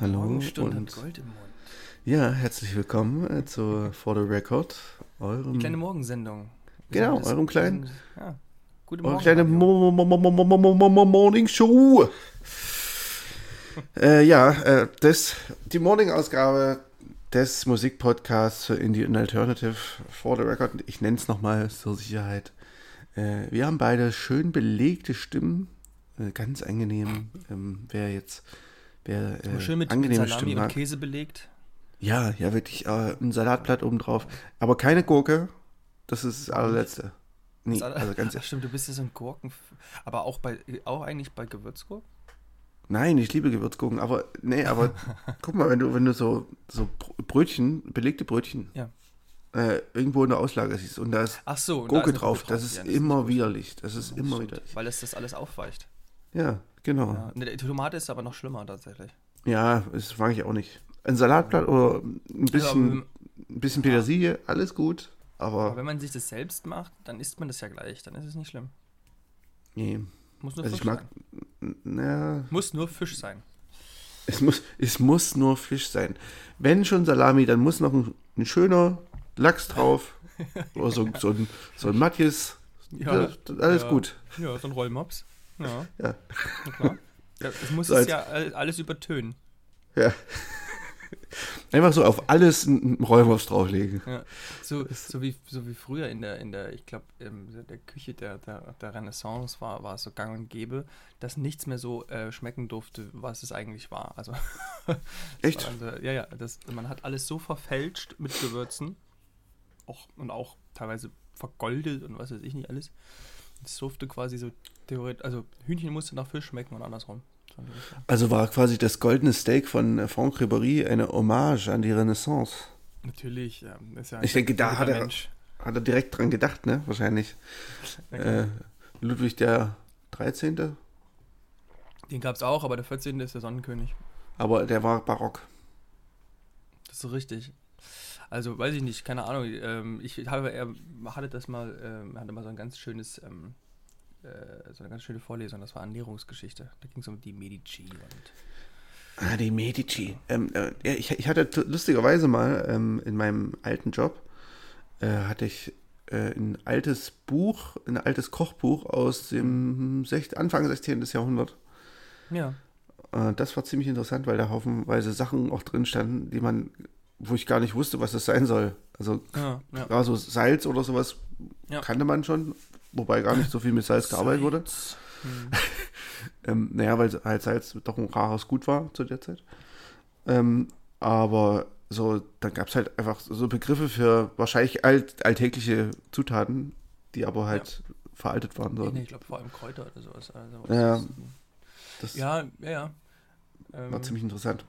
Hallo und Gold im Mund. Ja, herzlich willkommen zur For The Record, eurem... Die kleine Morgensendung. Genau, eurem kleinen... Ja, gute Morgen. Eure kleine Morning Show. Die Morning-Ausgabe des Musikpodcasts für Indie und Alternative For The Record. Ich nenne es nochmal zur Sicherheit. Wir haben beide schön belegte Stimmen. Ganz angenehm. Schön mit angenehme Salami und Käse belegt. Ja, wirklich ein Salatblatt oben drauf. Aber keine Gurke, das ist das allerletzte. Nee, also ganz ehrlich. Stimmt, du bist ja so ein Gurken... Aber auch eigentlich bei Gewürzgurken? Nein, ich liebe Gewürzgurken, aber guck mal, wenn du so Brötchen, belegte Brötchen irgendwo in der Auslage siehst und da ist Gurke drauf, das ist immer widerlich. Weil es das alles aufweicht. Ja, genau. Ja, die Tomate ist aber noch schlimmer tatsächlich. Ja, das mag ich auch nicht. Ein Salatblatt oder ein bisschen Petersilie, alles gut. Aber wenn man sich das selbst macht, dann isst man das ja gleich. Dann ist es nicht schlimm. Nee. Muss nur Fisch sein. Es muss nur Fisch sein. Wenn schon Salami, dann muss noch ein schöner Lachs drauf. Oder so ein Matjes. Ja, alles gut. Ja, so ein Rollmops. Ja. Na klar. Ja, es muss es ja alles übertönen. Ja. Einfach so auf alles einen Rollmops drauflegen. Ja. So wie früher in der ich glaube, der Küche der Renaissance war es so gang und gäbe, dass nichts mehr so schmecken durfte, was es eigentlich war. Also, echt? Man hat alles so verfälscht mit Gewürzen. Auch teilweise vergoldet und was weiß ich nicht alles. Es durfte quasi so theoretisch, also Hühnchen musste nach Fisch schmecken und andersrum. Also war quasi das goldene Steak von Franck Ribéry eine Hommage an die Renaissance. Natürlich, ja. Ist ja, ich denke, da hat er direkt dran gedacht, ne? Wahrscheinlich. Okay. Ludwig der 13. Den gab es auch, aber der 14. ist der Sonnenkönig. Aber der war barock. Das ist so richtig. Also, weiß ich nicht, keine Ahnung. Er hatte mal so ein ganz schönes, so eine ganz schöne Vorlesung, das war Ernährungsgeschichte. Da ging es um die Medici. Die Medici. Ja. Ich hatte lustigerweise mal in meinem alten Job, hatte ich ein altes Kochbuch aus dem Anfang des 16. Jahrhunderts. Ja. Das war ziemlich interessant, weil da haufenweise Sachen auch drin standen, wo ich gar nicht wusste, was das sein soll. Also so Salz oder sowas kannte man schon, wobei gar nicht so viel mit Salz gearbeitet wurde. Weil halt Salz doch ein rares Gut war zu der Zeit. Aber so, dann gab es halt einfach so Begriffe für wahrscheinlich alltägliche Zutaten, die aber halt veraltet waren. So. Ich glaube vor allem Kräuter oder sowas. Also, war ziemlich interessant.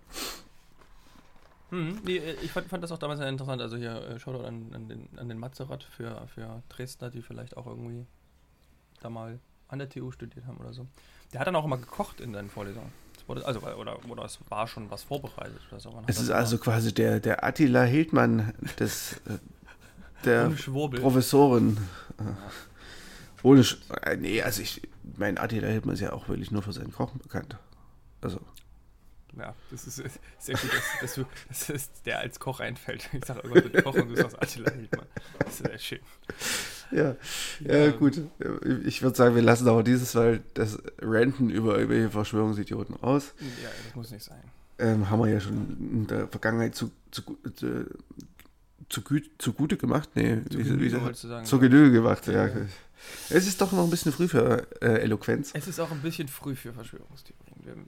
Ich fand das auch damals sehr interessant. Also hier, Shoutout an den Mazerat für Dresdner, die vielleicht auch irgendwie da mal an der TU studiert haben oder so. Der hat dann auch immer gekocht in seinen Vorlesungen. Oder es war schon was vorbereitet. Oder so. Es ist also quasi der Attila Hildmann der Professorin. Mein Attila Hildmann ist ja auch wirklich nur für sein Kochen bekannt. Also... Ja, das ist sehr gut, dass der als Koch einfällt. Ich sage immer, du Koch und du sagst Attila Hildmann. Das ist sehr schön. Ja, gut. Ich würde sagen, wir lassen aber dieses Mal das Ranten über irgendwelche Verschwörungsidioten aus. Ja, das muss nicht sein. Haben wir ja schon in der Vergangenheit zugute gemacht. Nee, zur Genüge gemacht. Ja. Es ist doch noch ein bisschen früh für Eloquenz. Es ist auch ein bisschen früh für Verschwörungstheorien.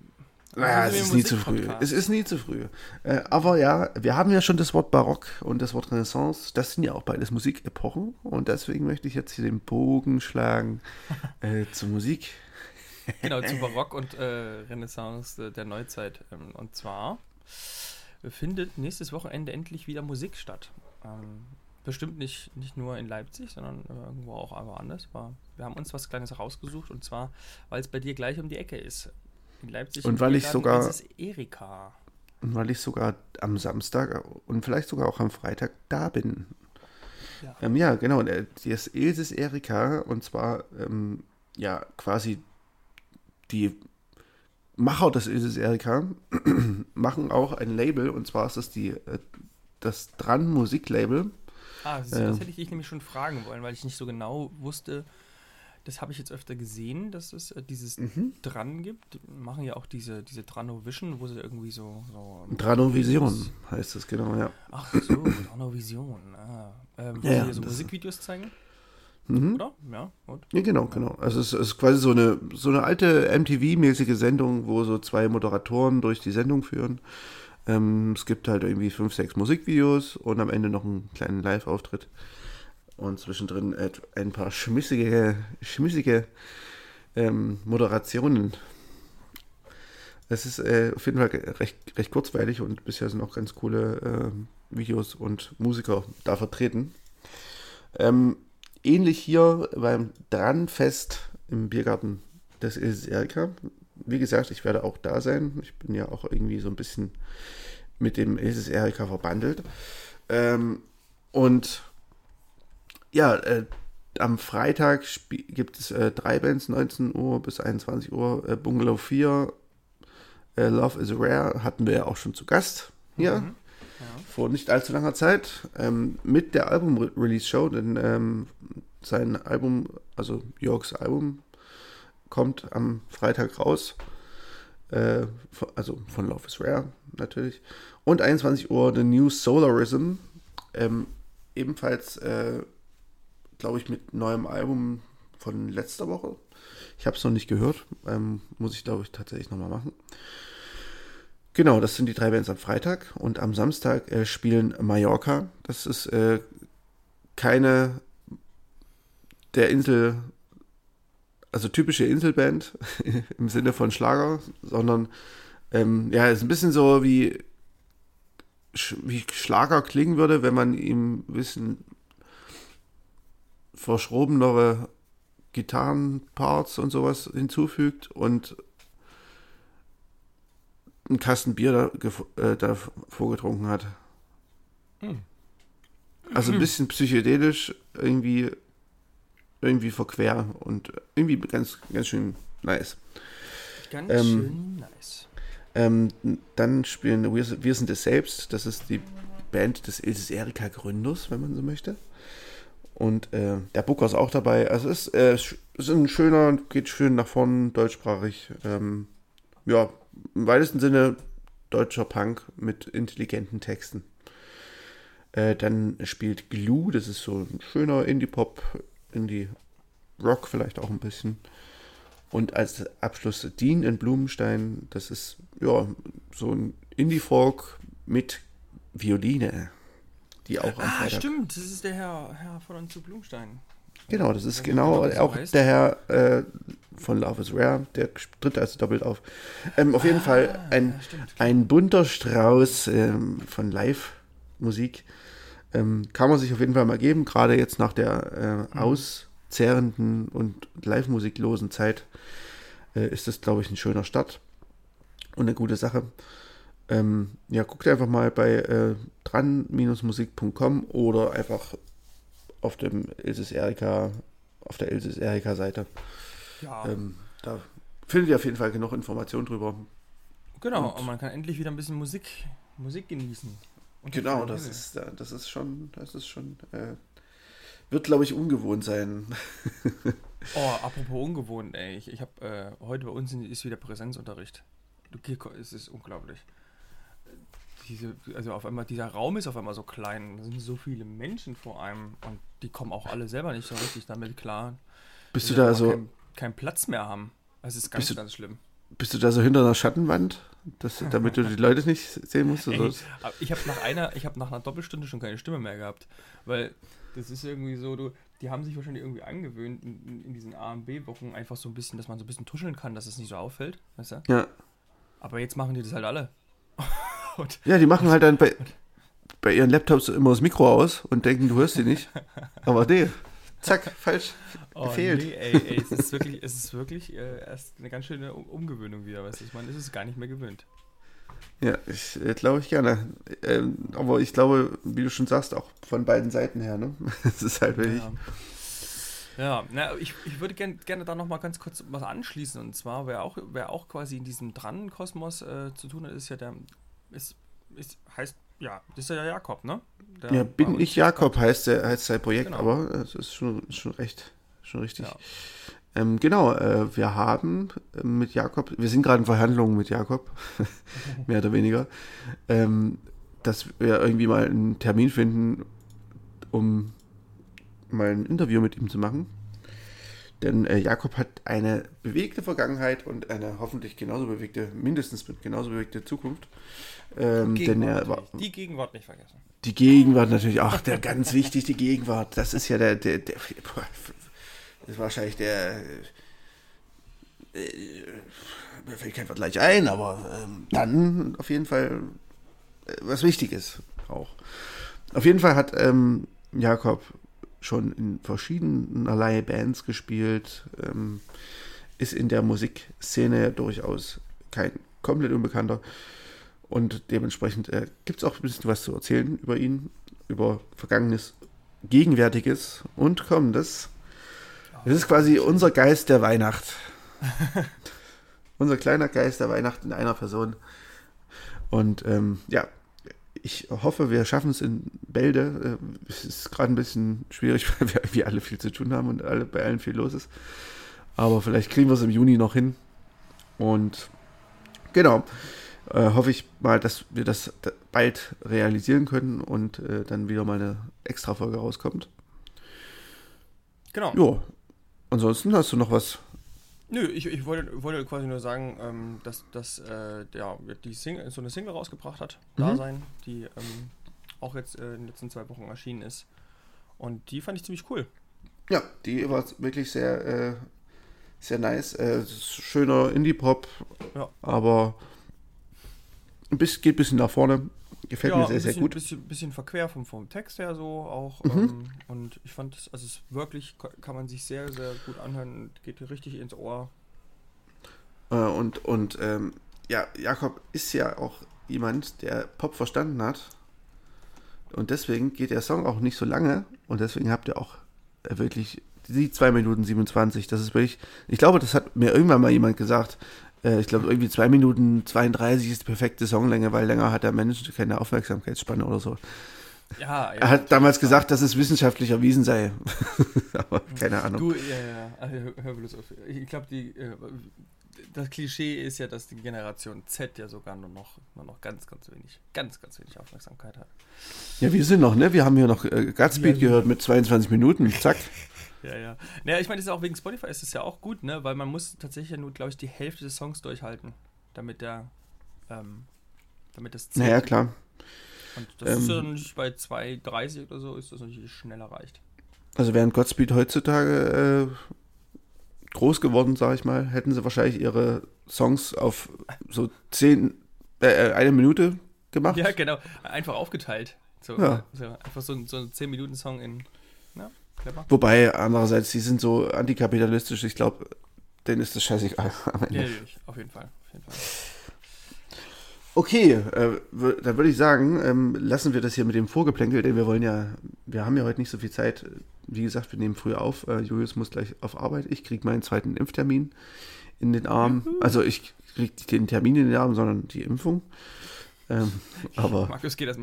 Naja, es ist nie zu früh. Aber ja, wir haben ja schon das Wort Barock und das Wort Renaissance. Das sind ja auch beides Musikepochen. Und deswegen möchte ich jetzt hier den Bogen schlagen zur Musik. Genau, zu Barock und Renaissance der Neuzeit. Und zwar findet nächstes Wochenende endlich wieder Musik statt. Bestimmt nicht nur in Leipzig, sondern irgendwo auch aber anders. Wir haben uns was Kleines rausgesucht, und zwar, weil es bei dir gleich um die Ecke ist. In Leipzig und weil ich sogar Ilse Erika. Und weil ich sogar am Samstag und vielleicht sogar auch am Freitag da bin. Ja, ja genau. Die ist Ilse Erika, und zwar ja quasi die Macher des Ilse Erika machen auch ein Label, und zwar ist das das Dran Musiklabel. Ah, das hätte ich dich nämlich schon fragen wollen, weil ich nicht so genau wusste. Das habe ich jetzt öfter gesehen, dass es dieses Dran gibt. Machen ja auch diese Drano Vision, wo sie irgendwie so Drano Vision heißt das, genau, ja. Ach so, Drano Vision. Wo sie hier so Musikvideos zeigen? Mhm. Oder? Ja, gut. Ja, genau. Also es ist quasi so eine alte MTV-mäßige Sendung, wo so zwei Moderatoren durch die Sendung führen. Es gibt halt irgendwie 5, 6 Musikvideos und am Ende noch einen kleinen Live-Auftritt. Und zwischendrin ein paar schmissige Moderationen. Es ist auf jeden Fall recht kurzweilig, und bisher sind auch ganz coole Videos und Musiker da vertreten. Ähnlich hier beim Dranfest im Biergarten des Ilse Erika. Wie gesagt, ich werde auch da sein. Ich bin ja auch irgendwie so ein bisschen mit dem Ilse Erika verbandelt. Und ja, am Freitag gibt es 3 Bands, 19 Uhr bis 21 Uhr. Bungalow 4, Love is Rare hatten wir ja auch schon zu Gast hier, vor nicht allzu langer Zeit, mit der Album-Release-Show, denn sein Album, also Jörgs Album, kommt am Freitag raus, also von Love is Rare natürlich. Und 21 Uhr The New Solarism, ebenfalls glaube ich, mit neuem Album von letzter Woche. Ich habe es noch nicht gehört. Muss ich, glaube ich, tatsächlich nochmal machen. Genau, das sind die 3 Bands am Freitag. Und am Samstag spielen Mallorca. Das ist keine der Insel, also typische Inselband im Sinne von Schlager, sondern ja, ist ein bisschen so wie Schlager klingen würde, wenn man ihm ein bisschen verschrobenere Gitarrenparts und sowas hinzufügt und einen Kasten Bier davor getrunken hat. Also ein bisschen psychedelisch, irgendwie verquer und irgendwie ganz, ganz schön nice. Ganz schön nice. Dann spielen Wir sind es selbst. Das ist die Band des Ilse Erika Gründers, wenn man so möchte. Und der Booker ist auch dabei. Also es ist ein schöner, geht schön nach vorne, deutschsprachig. Ja, im weitesten Sinne deutscher Punk mit intelligenten Texten. Dann spielt Glue, das ist so ein schöner Indie-Pop, Indie-Rock vielleicht auch ein bisschen. Und als Abschluss Dean in Blumenstein, das ist ja so ein Indie-Folk mit Violine. Die auch stimmt, das ist der Herr von uns zu Blumenstein. Genau, das ist genau auch der Herr von Love is Rare, der tritt also doppelt auf. Auf jeden Fall ein bunter Strauß von Live-Musik. Kann man sich auf jeden Fall mal geben, gerade jetzt nach der auszehrenden und live-musiklosen Zeit ist das, glaube ich, ein schöner Start und eine gute Sache. Ja, guckt einfach mal bei dran-musik.com oder einfach auf der Ilse Erika Seite. Ja. Da findet ihr auf jeden Fall genug Informationen drüber. Genau, und man kann endlich wieder ein bisschen Musik genießen. Und genau, das ist schon wird, glaube ich, ungewohnt sein. Oh, apropos ungewohnt, ey. Ich habe heute bei uns ist wieder Präsenzunterricht. Es ist unglaublich. Also auf einmal, dieser Raum ist auf einmal so klein, da sind so viele Menschen vor einem und die kommen auch alle selber nicht so richtig damit klar. Bist du da so keinen Platz mehr haben. Es ist ganz, ganz schlimm. Bist du da so hinter einer Schattenwand, damit du die Leute nicht sehen musst? Ey, ich habe nach einer Doppelstunde schon keine Stimme mehr gehabt, weil das ist irgendwie so, die haben sich wahrscheinlich irgendwie angewöhnt in diesen A- und B-Wochen einfach so ein bisschen, dass man so ein bisschen tuscheln kann, dass es nicht so auffällt, weißt du? Ja. Aber jetzt machen die das halt alle. aufgebaut. Ja, die machen halt dann bei ihren Laptops immer das Mikro aus und denken, du hörst sie nicht. Aber nee, zack, falsch, gefehlt. Oh nee, ey, es ist wirklich erst eine ganz schöne Umgewöhnung wieder, weißt du, ich meine, es ist gar nicht mehr gewöhnt. Ja, glaube ich gerne. Aber ich glaube, wie du schon sagst, auch von beiden Seiten her, ne? Es ist halt wirklich... Ja, na, ich würde gerne da nochmal ganz kurz was anschließen. Und zwar, wer auch quasi in diesem Drannen-Kosmos zu tun hat, ist ja der Jakob, ne? Der bin ich Jakob, heißt sein Projekt, genau. Aber es ist schon richtig. Ja. Wir haben mit Jakob, wir sind gerade in Verhandlungen mit Jakob, mehr oder weniger, dass wir irgendwie mal einen Termin finden, um mal ein Interview mit ihm zu machen. Denn Jakob hat eine bewegte Vergangenheit und eine hoffentlich mindestens genauso bewegte Zukunft. Die Gegenwart nicht vergessen. Die Gegenwart natürlich, ganz wichtig, die Gegenwart. Das ist ja der das ist wahrscheinlich der. Mir fällt kein Vergleich ein, aber dann auf jeden Fall was Wichtiges auch. Auf jeden Fall hat Jakob schon in verschiedenerlei Bands gespielt, ist in der Musikszene durchaus kein komplett Unbekannter. Und dementsprechend gibt es auch ein bisschen was zu erzählen über ihn, über Vergangenes, Gegenwärtiges und Kommendes. Das ist quasi unser Geist der Weihnacht. Unser kleiner Geist der Weihnacht in einer Person. Und ich hoffe, wir schaffen es in Bälde. Es ist gerade ein bisschen schwierig, weil wir alle viel zu tun haben und bei allen viel los ist. Aber vielleicht kriegen wir es im Juni noch hin. Und genau, hoffe ich mal, dass wir das bald realisieren können und dann wieder mal eine Extra-Folge rauskommt. Genau. Jo. Ansonsten hast du noch was? Nö, ich wollte quasi nur sagen, dass die Single, so eine Single rausgebracht hat, Dasein, die auch jetzt in den letzten 2 Wochen erschienen ist. Und die fand ich ziemlich cool. Ja, die war wirklich sehr, sehr nice. Schöner Indie-Pop, ja. Aber geht ein bisschen nach vorne. Gefällt mir sehr, sehr gut. Ein bisschen verquer vom Text her so auch. Und ich fand, es wirklich kann man sich sehr, sehr gut anhören. Geht richtig ins Ohr. Jakob ist ja auch jemand, der Pop verstanden hat. Und deswegen geht der Song auch nicht so lange. Und deswegen habt ihr auch wirklich die 2 Minuten 27. Das ist wirklich, ich glaube, das hat mir irgendwann mal jemand gesagt, ich glaube, irgendwie 2 Minuten 32 ist die perfekte Songlänge, weil länger hat der Mensch keine Aufmerksamkeitsspanne oder so. Ja, er hat damals gesagt, dass es wissenschaftlich erwiesen sei. Aber keine Ahnung. Du, hör bloß auf. Ich glaube, das Klischee ist ja, dass die Generation Z ja sogar nur noch ganz, ganz wenig Aufmerksamkeit hat. Ja, wir sind noch, ne? Wir haben hier noch Godspeed gehört mit 22 Minuten. Zack. Ja. Naja, ich meine, das ist auch wegen Spotify ist es ja auch gut, ne? Weil man muss tatsächlich nur, glaube ich, die Hälfte des Songs durchhalten, damit das zählt. Naja, klar. Und das ist ja nicht bei 2,30 oder so, ist das natürlich schnell erreicht. Also während Godspeed heutzutage groß geworden, sage ich mal, hätten sie wahrscheinlich ihre Songs auf so 1 Minute gemacht. Ja, genau. Einfach aufgeteilt. So, ja. Also einfach so ein 10-Minuten-Song in... Ja. Klepper. Wobei, andererseits, die sind so antikapitalistisch, ich glaube, denen ist das scheißegal. Ja, auf jeden Fall. Okay, dann würde ich sagen, lassen wir das hier mit dem Vorgeplänkel, denn wir haben ja heute nicht so viel Zeit. Wie gesagt, wir nehmen früh auf. Julius muss gleich auf Arbeit. Ich kriege meinen zweiten Impftermin in den Arm. Also, ich kriege den Termin in den Arm, sondern die Impfung. Aber Markus geht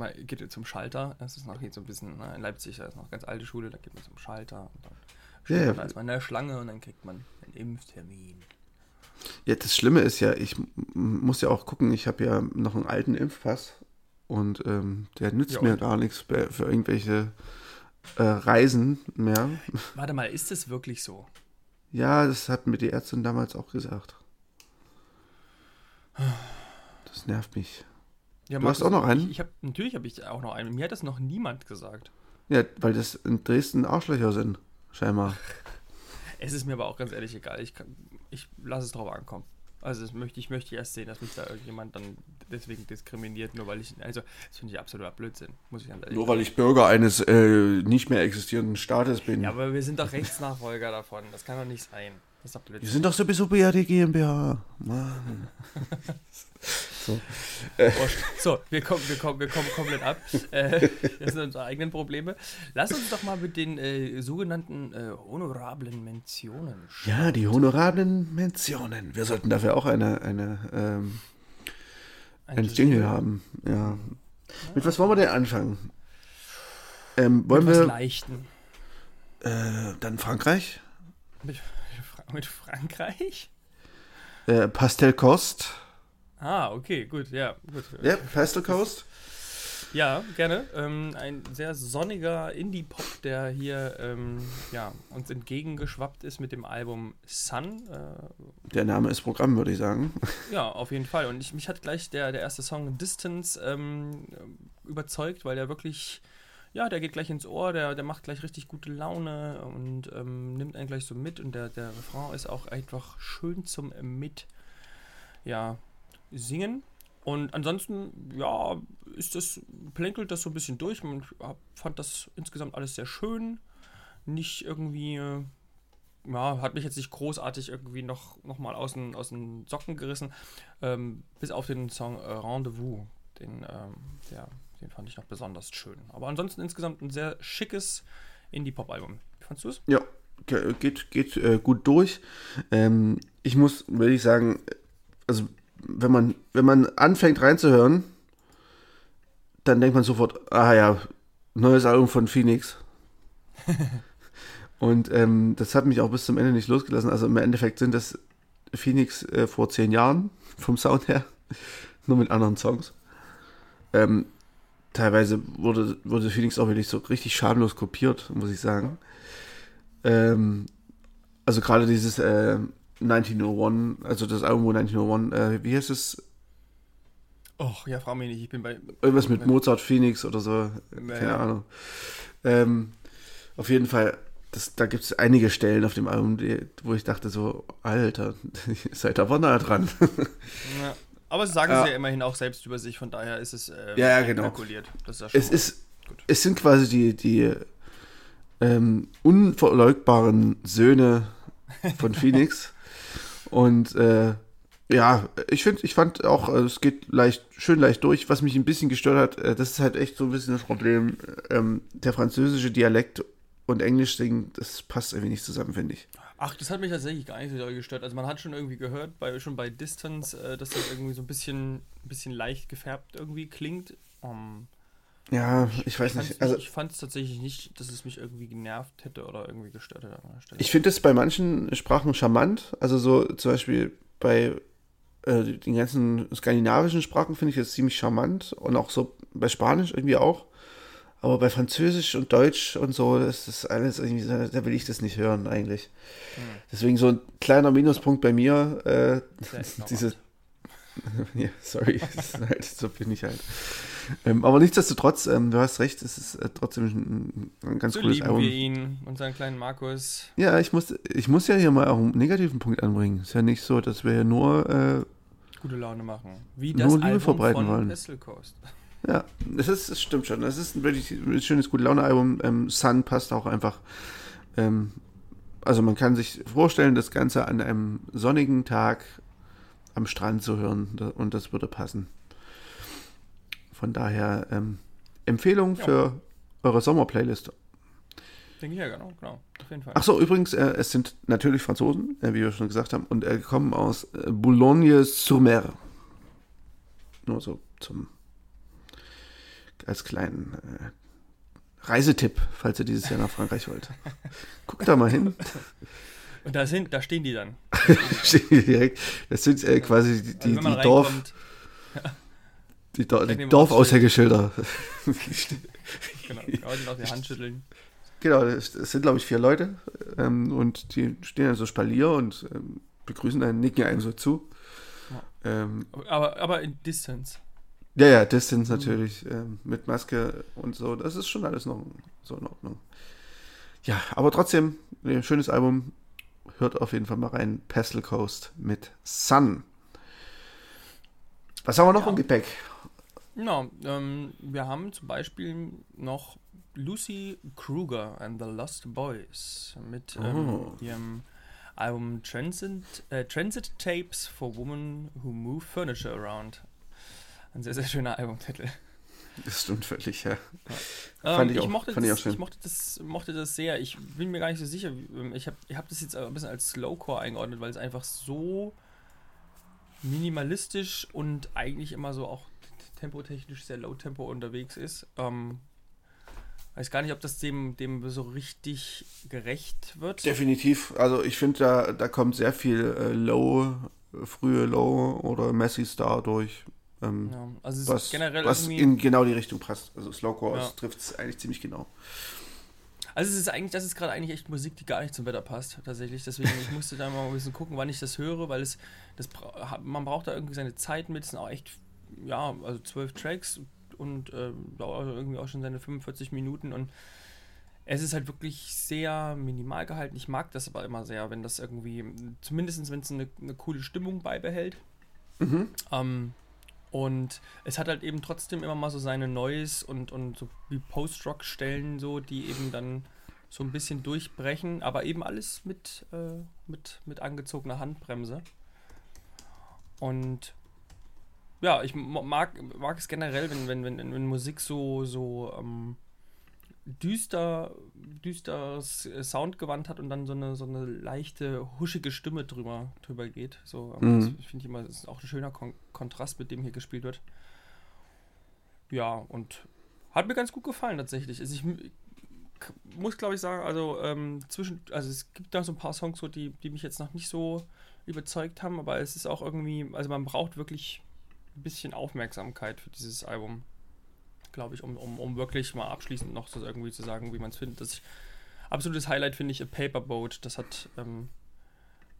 zum Schalter. Das ist noch jetzt so ein bisschen in Leipzig, da ist noch ganz alte Schule, da geht man zum Schalter und dann steht man erstmal in der Schlange und dann kriegt man einen Impftermin. Ja, das Schlimme ist ja, ich muss ja auch gucken, ich habe ja noch einen alten Impfpass und der nützt mir gar nichts für irgendwelche Reisen mehr. Warte mal, ist das wirklich so? Ja, das hat mir die Ärztin damals auch gesagt. Das nervt mich. Ja, du hast auch noch einen? Natürlich habe ich auch noch einen. Mir hat das noch niemand gesagt. Ja, weil das in Dresden Arschlöcher sind, scheinbar. Es ist mir aber auch ganz ehrlich egal. Ich lasse es drauf ankommen. Also ich möchte erst sehen, dass mich da irgendjemand dann deswegen diskriminiert, nur weil ich, also das finde ich absoluter Blödsinn, muss ich ganz ehrlich sagen. Nur weil ich Bürger eines nicht mehr existierenden Staates bin. Ja, aber wir sind doch Rechtsnachfolger davon, das kann doch nicht sein. Das ist doch Blödsinn. Wir sind doch sowieso BRD GmbH, Mann. So, wir kommen komplett ab. Das sind unsere eigenen Probleme. Lass uns doch mal mit den sogenannten honorablen Mentionen starten. Ja, die honorablen Mentionen. Wir sollten dafür auch einen Jingle haben. Ja. Mit was wollen wir denn anfangen? Wollen wir leichten. Dann Frankreich? Mit Frankreich? Pastel Coast. Ah, okay, gut, ja. Gut. Ja, Pastel Coast. Ja, gerne. Ein sehr sonniger Indie-Pop, der hier uns entgegengeschwappt ist mit dem Album Sun. Der Name ist Programm, würde ich sagen. Ja, auf jeden Fall. Und mich hat gleich der erste Song Distance überzeugt, weil der wirklich, ja, der geht gleich ins Ohr, der macht gleich richtig gute Laune und nimmt einen gleich so mit. Und der Refrain ist auch einfach schön zum Mitsingen. Und ansonsten, ja, plänkelt das so ein bisschen durch. Man fand das insgesamt alles sehr schön. Nicht irgendwie, ja, hat mich jetzt nicht großartig irgendwie nochmal aus den Socken gerissen. Bis auf den Song Rendezvous. Den fand ich noch besonders schön. Aber ansonsten insgesamt ein sehr schickes Indie-Pop-Album. Wie fandst du es? Ja, geht gut durch. Ich muss, würde ich sagen, also wenn man anfängt reinzuhören, dann denkt man sofort, neues Album von Phoenix. Und das hat mich auch bis zum Ende nicht losgelassen. Also im Endeffekt sind das Phoenix vor 10 Jahren, vom Sound her, nur mit anderen Songs. Teilweise wurde Phoenix auch wirklich so richtig schamlos kopiert, muss ich sagen. Also gerade dieses 1901, also das Album, wo 1901, wie heißt es? Och, ja, frag mich nicht, ich bin bei... Irgendwas mit Mozart, Phoenix oder so, keine Ahnung. Auf jeden Fall, da gibt es einige Stellen auf dem Album, wo ich dachte so, Alter, seid aber nah dran. Ja. Aber sie sagen es ja immerhin auch selbst über sich, von daher ist es kalkuliert. Das ist ja schon gut. Es sind quasi die unverleugbaren Söhne von Phoenix. Und ich fand auch, es geht schön leicht durch. Was mich ein bisschen gestört hat, das ist halt echt so ein bisschen das Problem. Der französische Dialekt und Englisch singen, das passt irgendwie nicht zusammen, finde ich. Ach, das hat mich tatsächlich gar nicht so doll gestört. Also man hat schon irgendwie gehört, schon bei Distance, dass das irgendwie so ein bisschen leicht gefärbt irgendwie klingt. Ich weiß nicht. Also, ich fand es tatsächlich nicht, dass es mich irgendwie genervt hätte oder irgendwie gestört hätte an der Stelle. Ich finde es bei manchen Sprachen charmant. Also so zum Beispiel bei den ganzen skandinavischen Sprachen finde ich das ziemlich charmant. Und auch so bei Spanisch irgendwie auch. Aber bei Französisch und Deutsch und so, das ist alles irgendwie, da will ich das nicht hören eigentlich. Deswegen so ein kleiner Minuspunkt bei mir. Ja, sorry, so bin ich halt. Aber nichtsdestotrotz, du hast recht, es ist trotzdem ein ganz so cooles lieben Album. Wir ihn, unseren kleinen Markus. Ja, ich muss ja hier mal auch einen negativen Punkt anbringen. Ist ja nicht so, dass wir hier nur gute Laune machen. Wie das nur Liebe verbreiten wollen. Pastel Coast. Ja, das stimmt schon. Das ist ein wirklich schönes Gute-Laune-Album. Sun passt auch einfach. Also man kann sich vorstellen, das Ganze an einem sonnigen Tag am Strand zu hören. Und das würde passen. Von daher Empfehlung für eure Sommer-Playlist. Denke ich ja, genau. Auf jeden Fall. Achso, übrigens, es sind natürlich Franzosen, wie wir schon gesagt haben. Und kommen aus Boulogne-sur-Mer. Nur so als kleinen Reisetipp, falls ihr dieses Jahr nach Frankreich wollt. Guckt da mal hin. Und da stehen die dann. Das sind quasi die Dorfaussageschilder. Genau, die auch die Hand schütteln. Genau, es sind, glaube ich, 4 Leute und die stehen dann so Spalier und begrüßen einen, nicken einem so zu. Ja. Aber in Distance. Ja, Distance natürlich, mit Maske und so, das ist schon alles noch so in Ordnung. Ja, aber trotzdem, ein schönes Album, hört auf jeden Fall mal rein, Pastel Coast mit Sun. Was haben wir noch im Gepäck? Genau, wir haben zum Beispiel noch Lucy Kruger and the Lost Boys mit ihrem Album Transit Tapes for Women Who Move Furniture Around. Ein sehr, sehr schöner Albumtitel. Das stimmt völlig, ja. Ich mochte das sehr. Ich bin mir gar nicht so sicher. Ich hab das jetzt ein bisschen als Slowcore eingeordnet, weil es einfach so minimalistisch und eigentlich immer so auch tempotechnisch sehr low-tempo unterwegs ist. Weiß gar nicht, ob das dem so richtig gerecht wird. Definitiv. Also ich finde, da kommt sehr viel frühe Low oder Messy Star durch. Also es ist generell was in genau die Richtung passt. Also Slowcore trifft es eigentlich ziemlich genau. Also das ist gerade eigentlich echt Musik, die gar nicht zum Wetter passt, tatsächlich. Deswegen, ich musste da mal ein bisschen gucken, wann ich das höre, weil man braucht da irgendwie seine Zeit mit. Es sind auch echt, 12 Tracks und dauert irgendwie auch schon seine 45 Minuten und es ist halt wirklich sehr minimal gehalten. Ich mag das aber immer sehr, wenn das irgendwie, zumindest wenn es eine coole Stimmung beibehält. Mhm. Und es hat halt eben trotzdem immer mal so seine Noise und so wie Post-Rock-Stellen so, die eben dann so ein bisschen durchbrechen, aber eben alles mit angezogener Handbremse. Und ja, ich mag es generell, wenn Musik so düsteres Soundgewand hat und dann so eine leichte, huschige Stimme drüber geht. So, das finde ich immer, das ist auch ein schöner Kontrast, mit dem hier gespielt wird. Ja, und hat mir ganz gut gefallen tatsächlich. Also ich muss, glaube ich, sagen, es gibt da so ein paar Songs, so, die mich jetzt noch nicht so überzeugt haben, aber es ist auch irgendwie, also man braucht wirklich ein bisschen Aufmerksamkeit für dieses Album, glaube ich, um wirklich mal abschließend noch so irgendwie zu sagen, wie man es findet. Absolutes Highlight finde ich A Paperboat. Das hat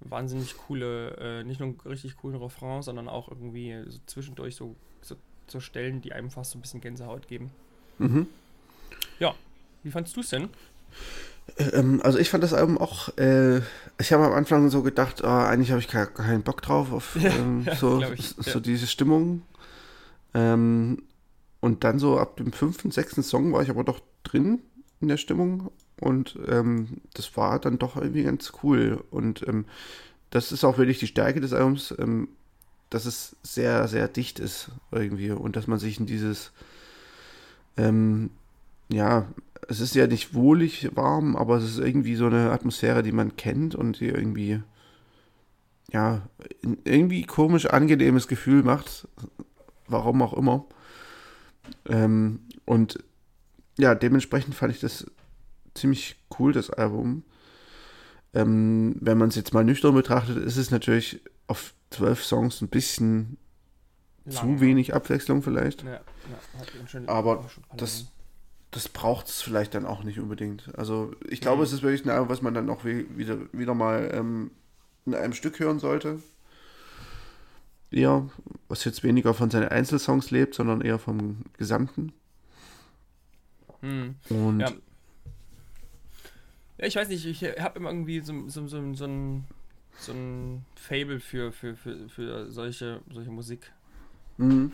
wahnsinnig coole, nicht nur einen richtig coolen Refrain, sondern auch irgendwie so zwischendurch so Stellen, die einem fast so ein bisschen Gänsehaut geben. Mhm. Ja, wie fandst du es denn? Also ich fand das Album auch, ich habe am Anfang so gedacht, eigentlich habe ich keinen Bock drauf auf diese Stimmung. Und dann so ab dem 5., 6. Song war ich aber doch drin in der Stimmung und das war dann doch irgendwie ganz cool. Und das ist auch wirklich die Stärke des Albums, dass es sehr, sehr dicht ist irgendwie und dass man sich in dieses, es ist ja nicht wohlig warm, aber es ist irgendwie so eine Atmosphäre, die man kennt und die irgendwie, irgendwie komisch angenehmes Gefühl macht, warum auch immer. Und ja, dementsprechend fand ich das ziemlich cool, das Album. Wenn man es jetzt mal nüchtern betrachtet, ist es natürlich auf 12 Songs ein bisschen zu wenig Abwechslung vielleicht. Aber das braucht es vielleicht dann auch nicht unbedingt. Also ich glaube, es ist wirklich ein Album, was man dann auch wieder mal in einem Stück hören sollte. Eher, was jetzt weniger von seinen Einzelsongs lebt, sondern eher vom Gesamten. Und ich weiß nicht, ich habe immer irgendwie so ein Faible für solche Musik. Mhm.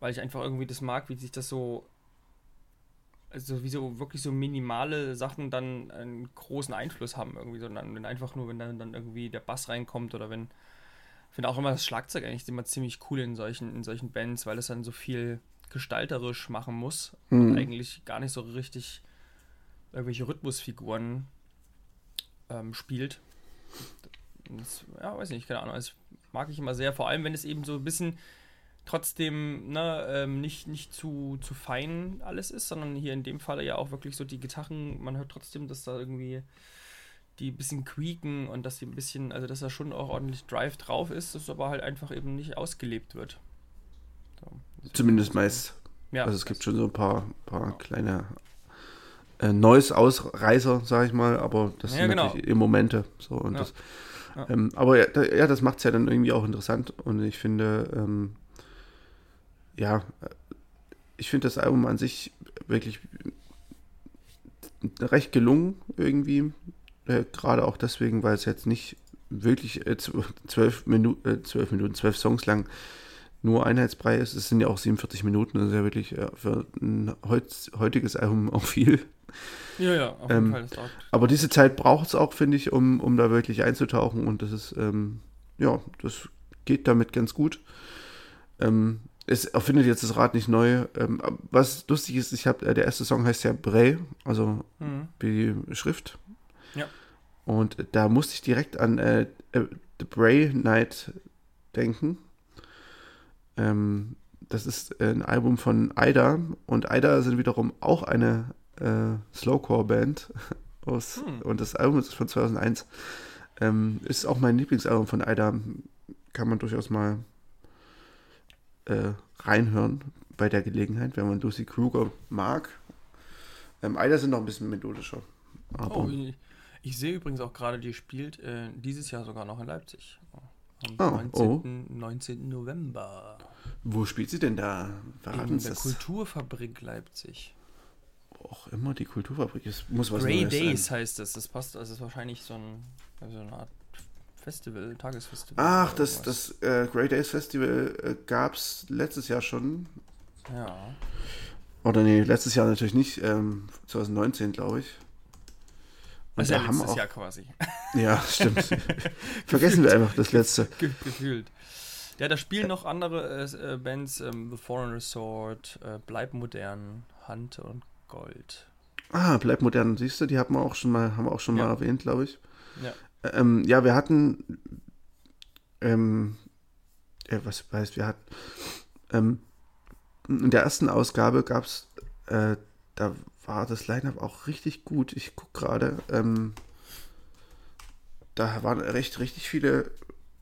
Weil ich einfach irgendwie das mag, wie sich das so, also wie so wirklich so minimale Sachen dann einen großen Einfluss haben irgendwie, sondern wenn einfach nur, wenn dann irgendwie der Bass reinkommt oder wenn. Ich finde auch immer das Schlagzeug eigentlich immer ziemlich cool in solchen Bands, weil es dann so viel gestalterisch machen muss und eigentlich gar nicht so richtig irgendwelche Rhythmusfiguren spielt. Das, weiß nicht, keine Ahnung. Das mag ich immer sehr, vor allem wenn es eben so ein bisschen trotzdem nicht zu fein alles ist, sondern hier in dem Fall ja auch wirklich so die Gitarren, man hört trotzdem, dass da irgendwie die ein bisschen quieken und dass die ein bisschen, also dass da schon auch ordentlich Drive drauf ist, das aber halt einfach eben nicht ausgelebt wird. So, zumindest meist. Ja, also es gibt schon so ein paar kleine Noise-Ausreißer, sag ich mal, aber das sind natürlich eben Momente. So, und das, aber das macht es ja dann irgendwie auch interessant und ich finde, ich finde das Album an sich wirklich recht gelungen irgendwie. Gerade auch deswegen, weil es jetzt nicht wirklich 12 Minuten, 12 Songs lang nur Einheitsbrei ist. Es sind ja auch 47 Minuten, das ist ja wirklich für ein heutiges Album auch viel. Ja, auf jeden Fall. Aber diese Zeit braucht es auch, finde ich, um da wirklich einzutauchen, und das ist, das geht damit ganz gut. Es erfindet jetzt das Rad nicht neu. Was lustig ist, der erste Song heißt ja Bray, also wie die Schrift. Ja. Und da musste ich direkt an The Bray Night denken. Das ist ein Album von Ida. Und Ida sind wiederum auch eine Slowcore-Band. Und das Album ist von 2001. Ist auch mein Lieblingsalbum von Ida. Kann man durchaus mal reinhören bei der Gelegenheit, wenn man Lucy Kruger mag. Ida sind noch ein bisschen melodischer. Ich sehe übrigens auch gerade, die spielt dieses Jahr sogar noch in Leipzig. Am 19. November. Wo spielt sie denn da? In der Kulturfabrik Leipzig. Wo auch immer die Kulturfabrik ist. Muss was Grey Days sein. Heißt es. Das passt, also ist wahrscheinlich so eine Art Festival, Tagesfestival. Ach, das Grey Days Festival gab es letztes Jahr schon. Ja. Oder nee, letztes Jahr natürlich nicht. 2019, glaube ich. Das ist ja letztes Jahr quasi. Ja, stimmt. Vergessen wir einfach das letzte. Gefühlt. Ja, da spielen noch andere Bands, The Foreign Resort, Bleib Modern, Hand und Gold. Ah, Bleib Modern, siehst du, die haben wir auch schon mal erwähnt, glaube ich. Ja. Wir hatten in der ersten Ausgabe gab es da war das Line-Up auch richtig gut. Ich gucke gerade, da waren richtig viele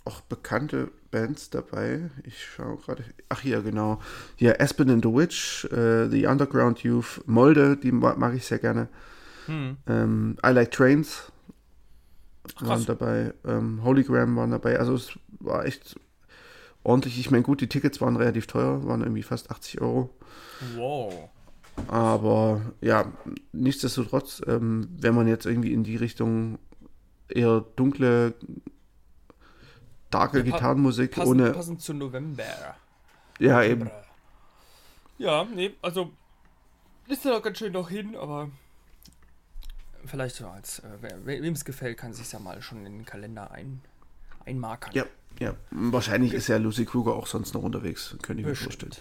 auch bekannte Bands dabei. Ich schaue gerade, ach hier, genau. Hier Aspen and the Witch, The Underground Youth, Molde, die mag ich sehr gerne. I Like Trains waren dabei. Holy Gram waren dabei. Also es war echt ordentlich. Ich meine, gut, die Tickets waren relativ teuer, waren irgendwie fast 80 Euro. Wow. Aber ja, nichtsdestotrotz, wenn man jetzt irgendwie in die Richtung eher dunkle, darke Gitarrenmusik passend zu November. Ja, eben. Ja, nee, also ist ja noch ganz schön noch hin, aber vielleicht so als, wem es gefällt, kann es sich ja mal schon in den Kalender einmarkern. Ja, wahrscheinlich ist ja Lucy Kruger auch sonst noch unterwegs, könnte ich mir vorstellen.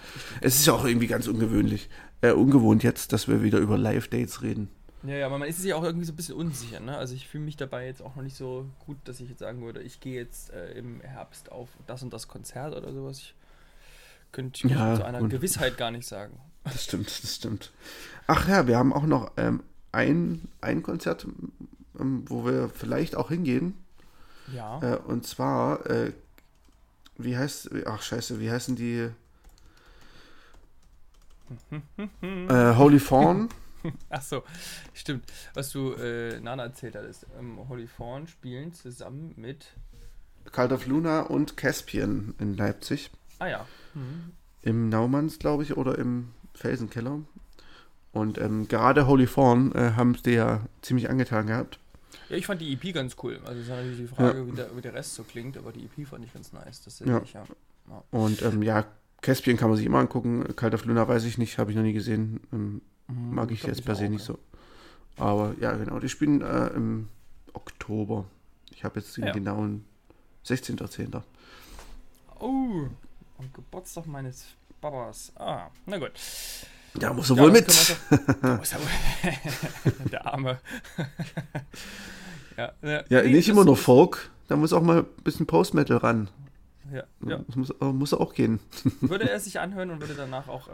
Es ist ja auch irgendwie ganz ungewohnt jetzt, dass wir wieder über Live-Dates reden. Ja, aber man ist sich auch irgendwie so ein bisschen unsicher, ne? Also ich fühle mich dabei jetzt auch noch nicht so gut, dass ich jetzt sagen würde, ich gehe jetzt im Herbst auf das und das Konzert oder sowas. Ich könnte mir zu einer Gewissheit gar nicht sagen. Das stimmt. Ach ja, wir haben auch noch ein Konzert, wo wir vielleicht auch hingehen. Ja. Und zwar, wie heißen die? Holy Fawn. Ach so, stimmt. Was du Nana erzählt hattest, Holy Fawn spielen zusammen mit Cult of Luna und Caspian in Leipzig. Ah ja. Im Naumanns, glaube ich, oder im Felsenkeller. Und gerade Holy Fawn haben die ja ziemlich angetan gehabt. Ja, ich fand die EP ganz cool. Also es ist natürlich die Frage, wie der Rest so klingt, aber die EP fand ich ganz nice. Das sehe ich ja. Und Caspian kann man sich immer angucken. Cult of Luna weiß ich nicht, habe ich noch nie gesehen. Mag ich jetzt per se nicht so. Aber ja, genau. Die spielen im Oktober. Ich habe jetzt den genauen 16.10. Oh, am Geburtstag meines Babas. Ah, na gut. Da muss er wohl mit. Der Arme. Nicht immer nur Folk. Da muss auch mal ein bisschen Post-Metal ran. Ja. Das muss auch gehen. Würde er sich anhören und würde danach auch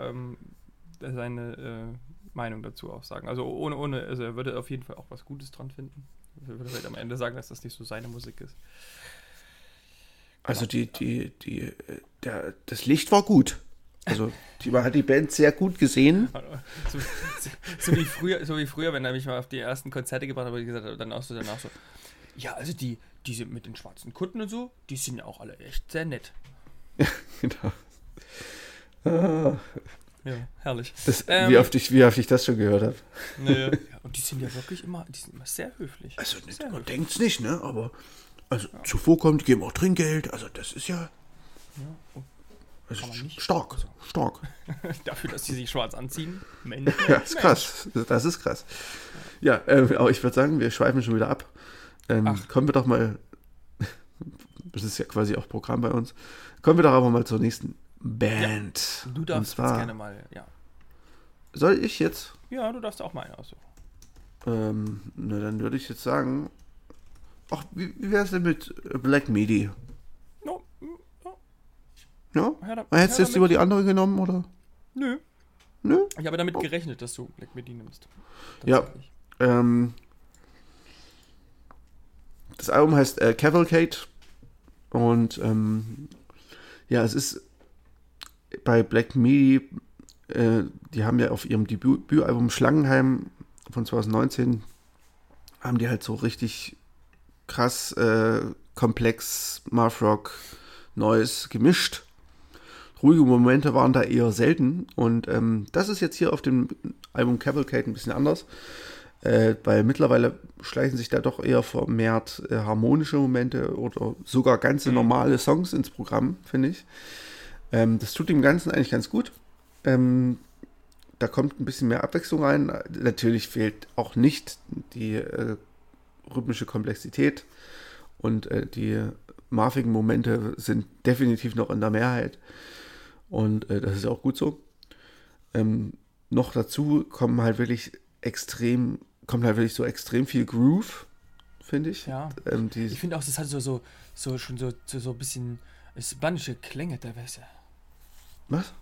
seine Meinung dazu auch sagen. Also ohne, er würde auf jeden Fall auch was Gutes dran finden. Er würde vielleicht am Ende sagen, dass das nicht so seine Musik ist. Also das Licht war gut. Also, man hat die Band sehr gut gesehen. So wie früher, wenn er mich mal auf die ersten Konzerte gebracht hat, habe ich gesagt, dann auch so danach so, ja, also die sind mit den schwarzen Kutten und so, die sind ja auch alle echt sehr nett. Ja, genau. Ja, herrlich. Wie oft ich das schon gehört habe. Naja. Und die sind ja wirklich immer sehr höflich. Also, man denkt es nicht, ne, aber zuvorkommt, geben auch Trinkgeld, also das ist ja... Kann man nicht. Stark. Dafür, dass die sich schwarz anziehen. Mensch, ja, ist Mensch. Krass. Das ist krass. Ja, aber ich würde sagen, wir schweifen schon wieder ab. Kommen wir doch mal, das ist ja quasi auch Programm bei uns, kommen wir doch aber mal zur nächsten Band. Ja, du darfst jetzt gerne mal, ja. Soll ich jetzt? Ja, du darfst auch mal einen aussuchen. Na, dann würde ich jetzt sagen, ach, wie wäre es denn mit Black Midi? Ja? Hättest du jetzt über die andere genommen, oder? Nö. Ich habe damit gerechnet, dass du Black Midi nimmst. Ja. Das Album heißt Cavalcade. Und ja, es ist bei Black Midi, die haben ja auf ihrem Debütalbum Schlangenheim von 2019, haben die halt so richtig krass komplex Mathrock Neues gemischt. Ruhige Momente waren da eher selten und das ist jetzt hier auf dem Album Cavalcade ein bisschen anders, weil mittlerweile schleichen sich da doch eher vermehrt harmonische Momente oder sogar ganze normale Songs ins Programm, finde ich. Das tut dem Ganzen eigentlich ganz gut. Da kommt ein bisschen mehr Abwechslung rein. Natürlich fehlt auch nicht die rhythmische Komplexität und die marfigen Momente sind definitiv noch in der Mehrheit und das ist auch gut so. Noch dazu kommt halt wirklich so extrem viel Groove, finde ich. Ja. Ich finde auch, das hat so ein bisschen spanische Klänge teilweise. Was?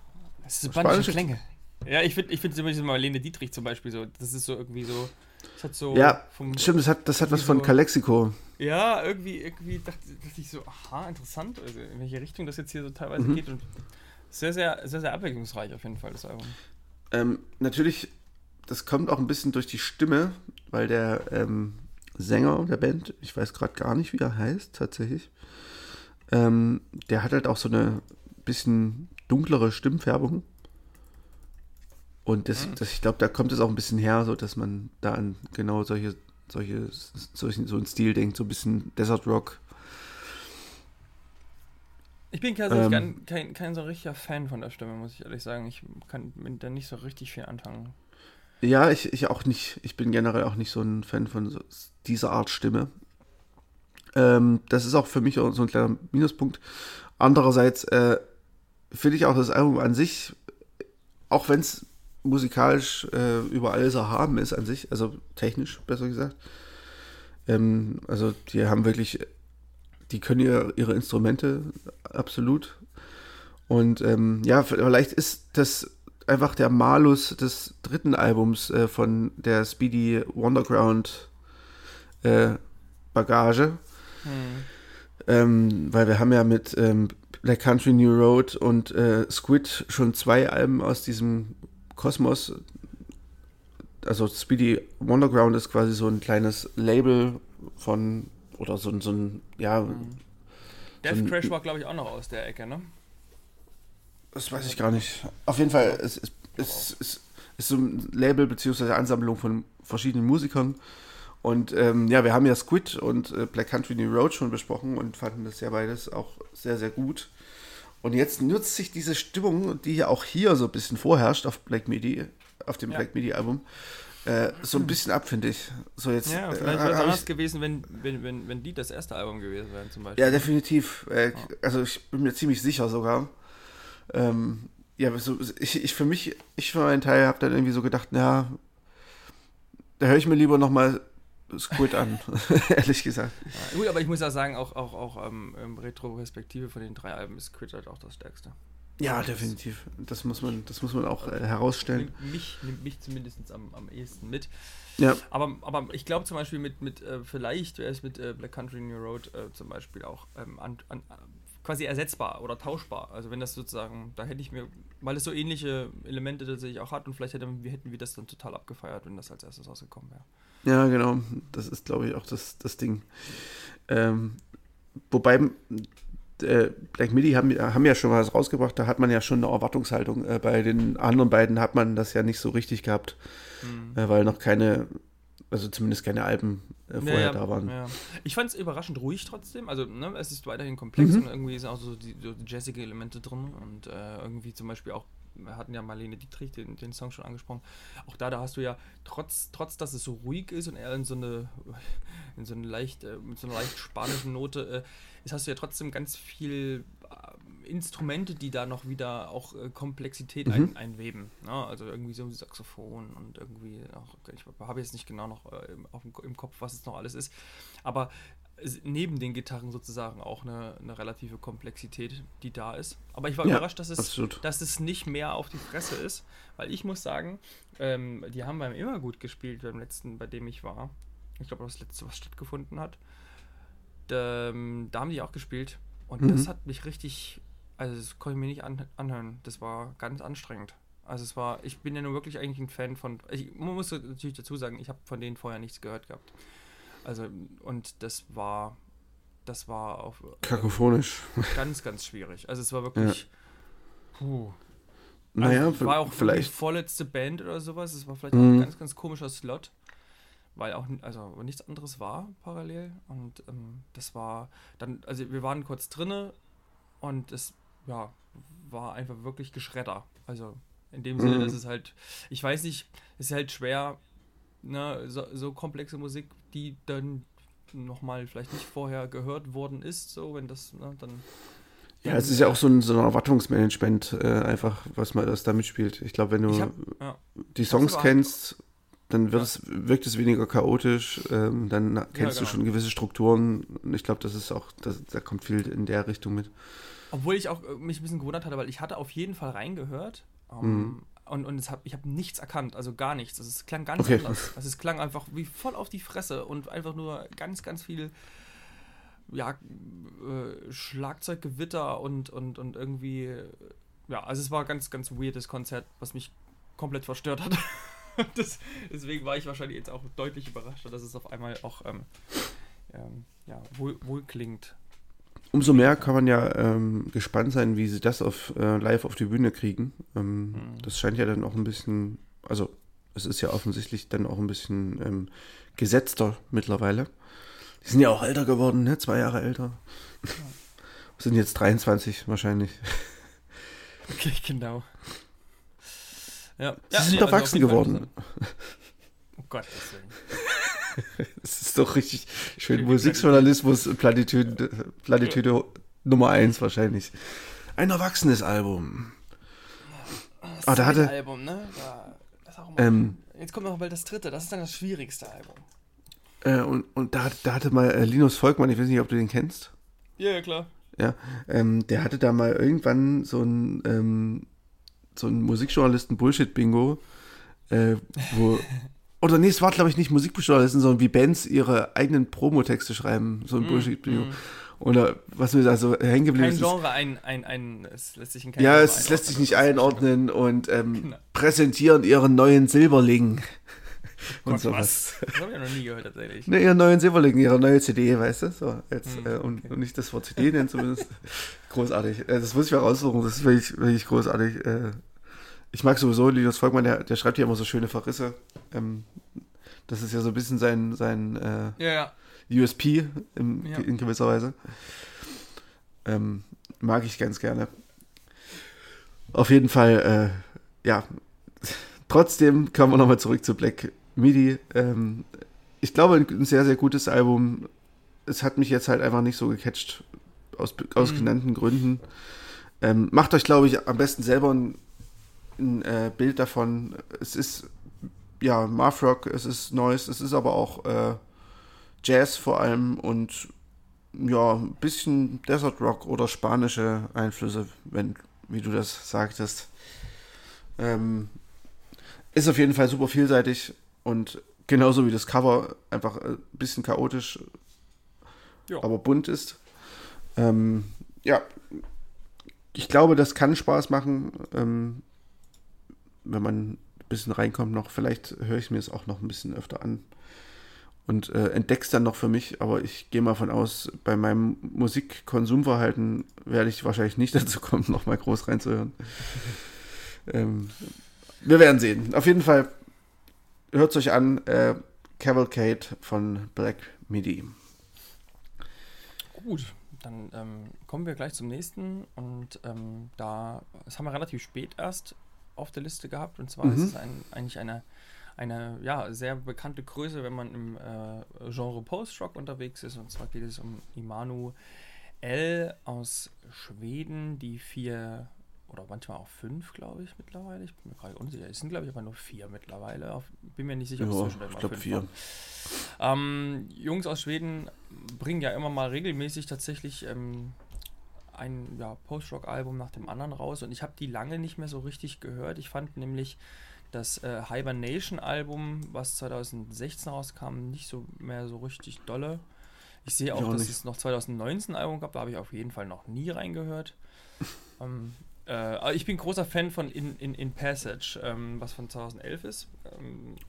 Das ist spanische Klänge. Ja, ich finde zum Beispiel Marlene Dietrich zum Beispiel so, das ist so irgendwie so. Das hat so ja, stimmt, das hat was von Calexico. Ja, irgendwie dachte ich so, aha, interessant, also in welche Richtung das jetzt hier so teilweise geht. Und sehr, sehr, sehr, sehr abwechslungsreich auf jeden Fall, das Album. Natürlich, das kommt auch ein bisschen durch die Stimme, weil der Sänger der Band, ich weiß gerade gar nicht, wie er heißt tatsächlich, der hat halt auch so eine bisschen dunklere Stimmfärbung. Und das, ich glaube, da kommt es auch ein bisschen her, so dass man da an genau so einen Stil denkt, so ein bisschen Desert Rock. Ich bin kein so richtiger Fan von der Stimme, muss ich ehrlich sagen. Ich kann mit der nicht so richtig viel anfangen. Ja, ich auch nicht. Ich bin generell auch nicht so ein Fan von so dieser Art Stimme. Das ist auch für mich auch so ein kleiner Minuspunkt. Andererseits finde ich auch das Album an sich, auch wenn es musikalisch über alles erhaben ist an sich, also technisch besser gesagt. Also die können ihre Instrumente absolut. Und ja, vielleicht ist das einfach der Malus des dritten Albums von der Speedy Wonderground Bagage. Weil wir haben ja mit Black Country New Road und Squid schon zwei Alben aus diesem Kosmos, also Speedy Wonderground ist quasi so ein kleines Label von, oder so ein ja. Death Crash war, glaube ich, auch noch aus der Ecke, ne? Das weiß ich gar nicht. Auf jeden Fall, es ist so ein Label bzw. Ansammlung von verschiedenen Musikern und ja, wir haben ja Squid und Black Country New Road schon besprochen und fanden das ja beides auch sehr, sehr gut. Und jetzt nutzt sich diese Stimmung, die ja auch hier so ein bisschen vorherrscht auf Black Midi, auf dem Black Midi-Album, so ein bisschen ab, finde ich. So jetzt, ja, vielleicht wäre es anders gewesen, wenn die das erste Album gewesen wären zum Beispiel. Ja, definitiv. Also ich bin mir ziemlich sicher sogar. Ja, so, ich für meinen Teil habe dann irgendwie so gedacht, na, da höre ich mir lieber nochmal Squid an, ehrlich gesagt. Ja, gut, aber ich muss ja sagen, auch Retrospektive von den drei Alben ist Squid halt auch das Stärkste. Ja, definitiv. Das muss man auch herausstellen. Nimmt mich zumindest am ehesten mit. Ja. Aber ich glaube zum Beispiel vielleicht wäre es mit Black Country New Road zum Beispiel auch quasi ersetzbar oder tauschbar. Also wenn das sozusagen, da hätte ich mir, weil es so ähnliche Elemente tatsächlich auch hat und vielleicht hätten wir das dann total abgefeiert, wenn das als erstes rausgekommen wäre. Ja, genau. Das ist, glaube ich, auch das Ding. Wobei Black Midi haben ja schon was rausgebracht, da hat man ja schon eine Erwartungshaltung. Bei den anderen beiden hat man das ja nicht so richtig gehabt, weil noch keine also zumindest keine Alben vorher da waren. Ja. Ich fand es überraschend ruhig trotzdem, also ne, es ist weiterhin komplex und irgendwie sind auch so jazzige Elemente drin und irgendwie zum Beispiel auch, wir hatten ja Marlene Dietrich den Song schon angesprochen, auch da hast du ja, trotz dass es so ruhig ist und eher in so einer leicht spanischen Note ist, hast du ja trotzdem ganz viel Instrumente, die da noch wieder auch Komplexität einweben. Ne? Also irgendwie so ein Saxophon und irgendwie, ich habe jetzt nicht genau noch im Kopf, was es noch alles ist, aber neben den Gitarren sozusagen auch eine relative Komplexität, die da ist. Aber ich war überrascht, dass es nicht mehr auf die Fresse ist, weil ich muss sagen, die haben beim immer gut gespielt, beim letzten, bei dem ich war. Ich glaube, das letzte, was stattgefunden hat. Da haben die auch gespielt und das hat mich richtig, also das konnte ich mir nicht anhören. Das war ganz anstrengend. Also ich bin ja nur wirklich eigentlich ein Fan von, ich muss natürlich dazu sagen, ich habe von denen vorher nichts gehört gehabt. Also, und das war auf kakophonisch. Ganz, ganz schwierig. Also es war wirklich es war auch vielleicht die vorletzte Band oder sowas. Es war vielleicht auch ein ganz, ganz komischer Slot, weil auch nichts anderes war parallel. Und das war dann, also wir waren kurz drinne und es war einfach wirklich Geschredder. Also in dem Sinne, dass es halt, ich weiß nicht, es ist halt schwer, ne, so komplexe Musik, die dann nochmal vielleicht nicht vorher gehört worden ist, so wenn das, ne, dann... Ja, es ist ja auch so ein Erwartungsmanagement, einfach, was da mitspielt. Ich glaube, wenn du die Songs kennst, dann wirkt es weniger chaotisch, dann kennst du schon gewisse Strukturen und ich glaube, das ist auch, da kommt viel in der Richtung mit. Obwohl ich auch mich ein bisschen gewundert hatte, weil ich hatte auf jeden Fall reingehört, Und ich habe nichts erkannt, also gar nichts. Also es klang ganz anders. Also es klang einfach wie voll auf die Fresse und einfach nur ganz, ganz viel Schlagzeuggewitter und irgendwie... Ja, also es war ein ganz, ganz weirdes Konzert, was mich komplett verstört hat. Deswegen war ich wahrscheinlich jetzt auch deutlich überrascht, dass es auf einmal auch wohl klingt. Umso mehr kann man gespannt sein, wie sie das live auf die Bühne kriegen. Das scheint ja dann auch ein bisschen, also es ist ja offensichtlich dann auch ein bisschen gesetzter mittlerweile. Die sind ja auch älter geworden, ne? 2 Jahre älter. Ja. Sind jetzt 23 wahrscheinlich. Okay, genau. Ja. Sie sind erwachsen geworden. Oh Gott, deswegen. Das ist doch richtig schön. Musikjournalismus, Plattitüde Nummer 1 wahrscheinlich. Ein erwachsenes Album. Das ist ein Album, ne? Das auch jetzt kommt noch mal das dritte, das ist dann das schwierigste Album. Und da hatte mal Linus Volkmann, ich weiß nicht, ob du den kennst. Ja, klar. Ja, der hatte da mal irgendwann so ein Musikjournalisten-Bullshit-Bingo, wo... Oder nee, es war, glaube ich, nicht Musikjournalisten, sondern wie Bands ihre eigenen Promotexte schreiben. So ein Bullshit-Video. Oder was mir da so hängen geblieben ist. Es lässt sich in kein Genre einordnen. Ja, es lässt sich nicht einordnen und präsentieren ihren neuen Silberling. Und Gott, sowas. Das habe ich ja noch nie gehört, tatsächlich. Ne, ihren neuen Silberling, ihre neue CD, weißt du? So, jetzt, und nicht das Wort CD nennen zumindest. Großartig. Das muss ich mal raussuchen, das ist wirklich, wirklich großartig. Ich mag sowieso Linus Volkmann, der schreibt ja immer so schöne Verrisse. Das ist ja so ein bisschen sein USP in gewisser Weise. Mag ich ganz gerne. Auf jeden Fall, trotzdem kommen wir nochmal zurück zu Black Midi. Ich glaube, ein sehr, sehr gutes Album. Es hat mich jetzt halt einfach nicht so gecatcht, aus genannten Gründen. Macht euch, glaube ich, am besten selber ein Bild davon. Es ist Mathrock, es ist Noise, es ist aber auch Jazz vor allem und ein bisschen Desert Rock oder spanische Einflüsse, wie du das sagtest. Ist auf jeden Fall super vielseitig und genauso wie das Cover einfach ein bisschen chaotisch, aber bunt ist. Ich glaube, das kann Spaß machen. Wenn man ein bisschen reinkommt noch, vielleicht höre ich mir es auch noch ein bisschen öfter an und entdecke es dann noch für mich, aber ich gehe mal von aus, bei meinem Musikkonsumverhalten werde ich wahrscheinlich nicht dazu kommen, nochmal groß reinzuhören. Wir werden sehen. Auf jeden Fall, hört es euch an, Cavalcade von Black Midi. Gut, dann kommen wir gleich zum nächsten. Und das haben wir relativ spät erst auf der Liste gehabt. Und zwar ist es eigentlich eine sehr bekannte Größe, wenn man im Genre Post-Rock unterwegs ist. Und zwar geht es um Immanu El aus Schweden, die 4 oder manchmal auch 5, glaube ich, mittlerweile. Ich bin mir gerade unsicher. Es sind, glaube ich, aber nur 4 mittlerweile. Bin mir nicht sicher, ob es zwischendurch mal 5 war. Jungs aus Schweden bringen ja immer mal regelmäßig tatsächlich ein Post-Rock-Album nach dem anderen raus. Und ich habe die lange nicht mehr so richtig gehört. Ich fand nämlich das Hibernation-Album, was 2016 rauskam, nicht so mehr so richtig dolle. Ich sehe auch, dass es noch 2019 ein Album gab. Da habe ich auf jeden Fall noch nie reingehört. Ich bin großer Fan von In Passage, was von 2011 ist.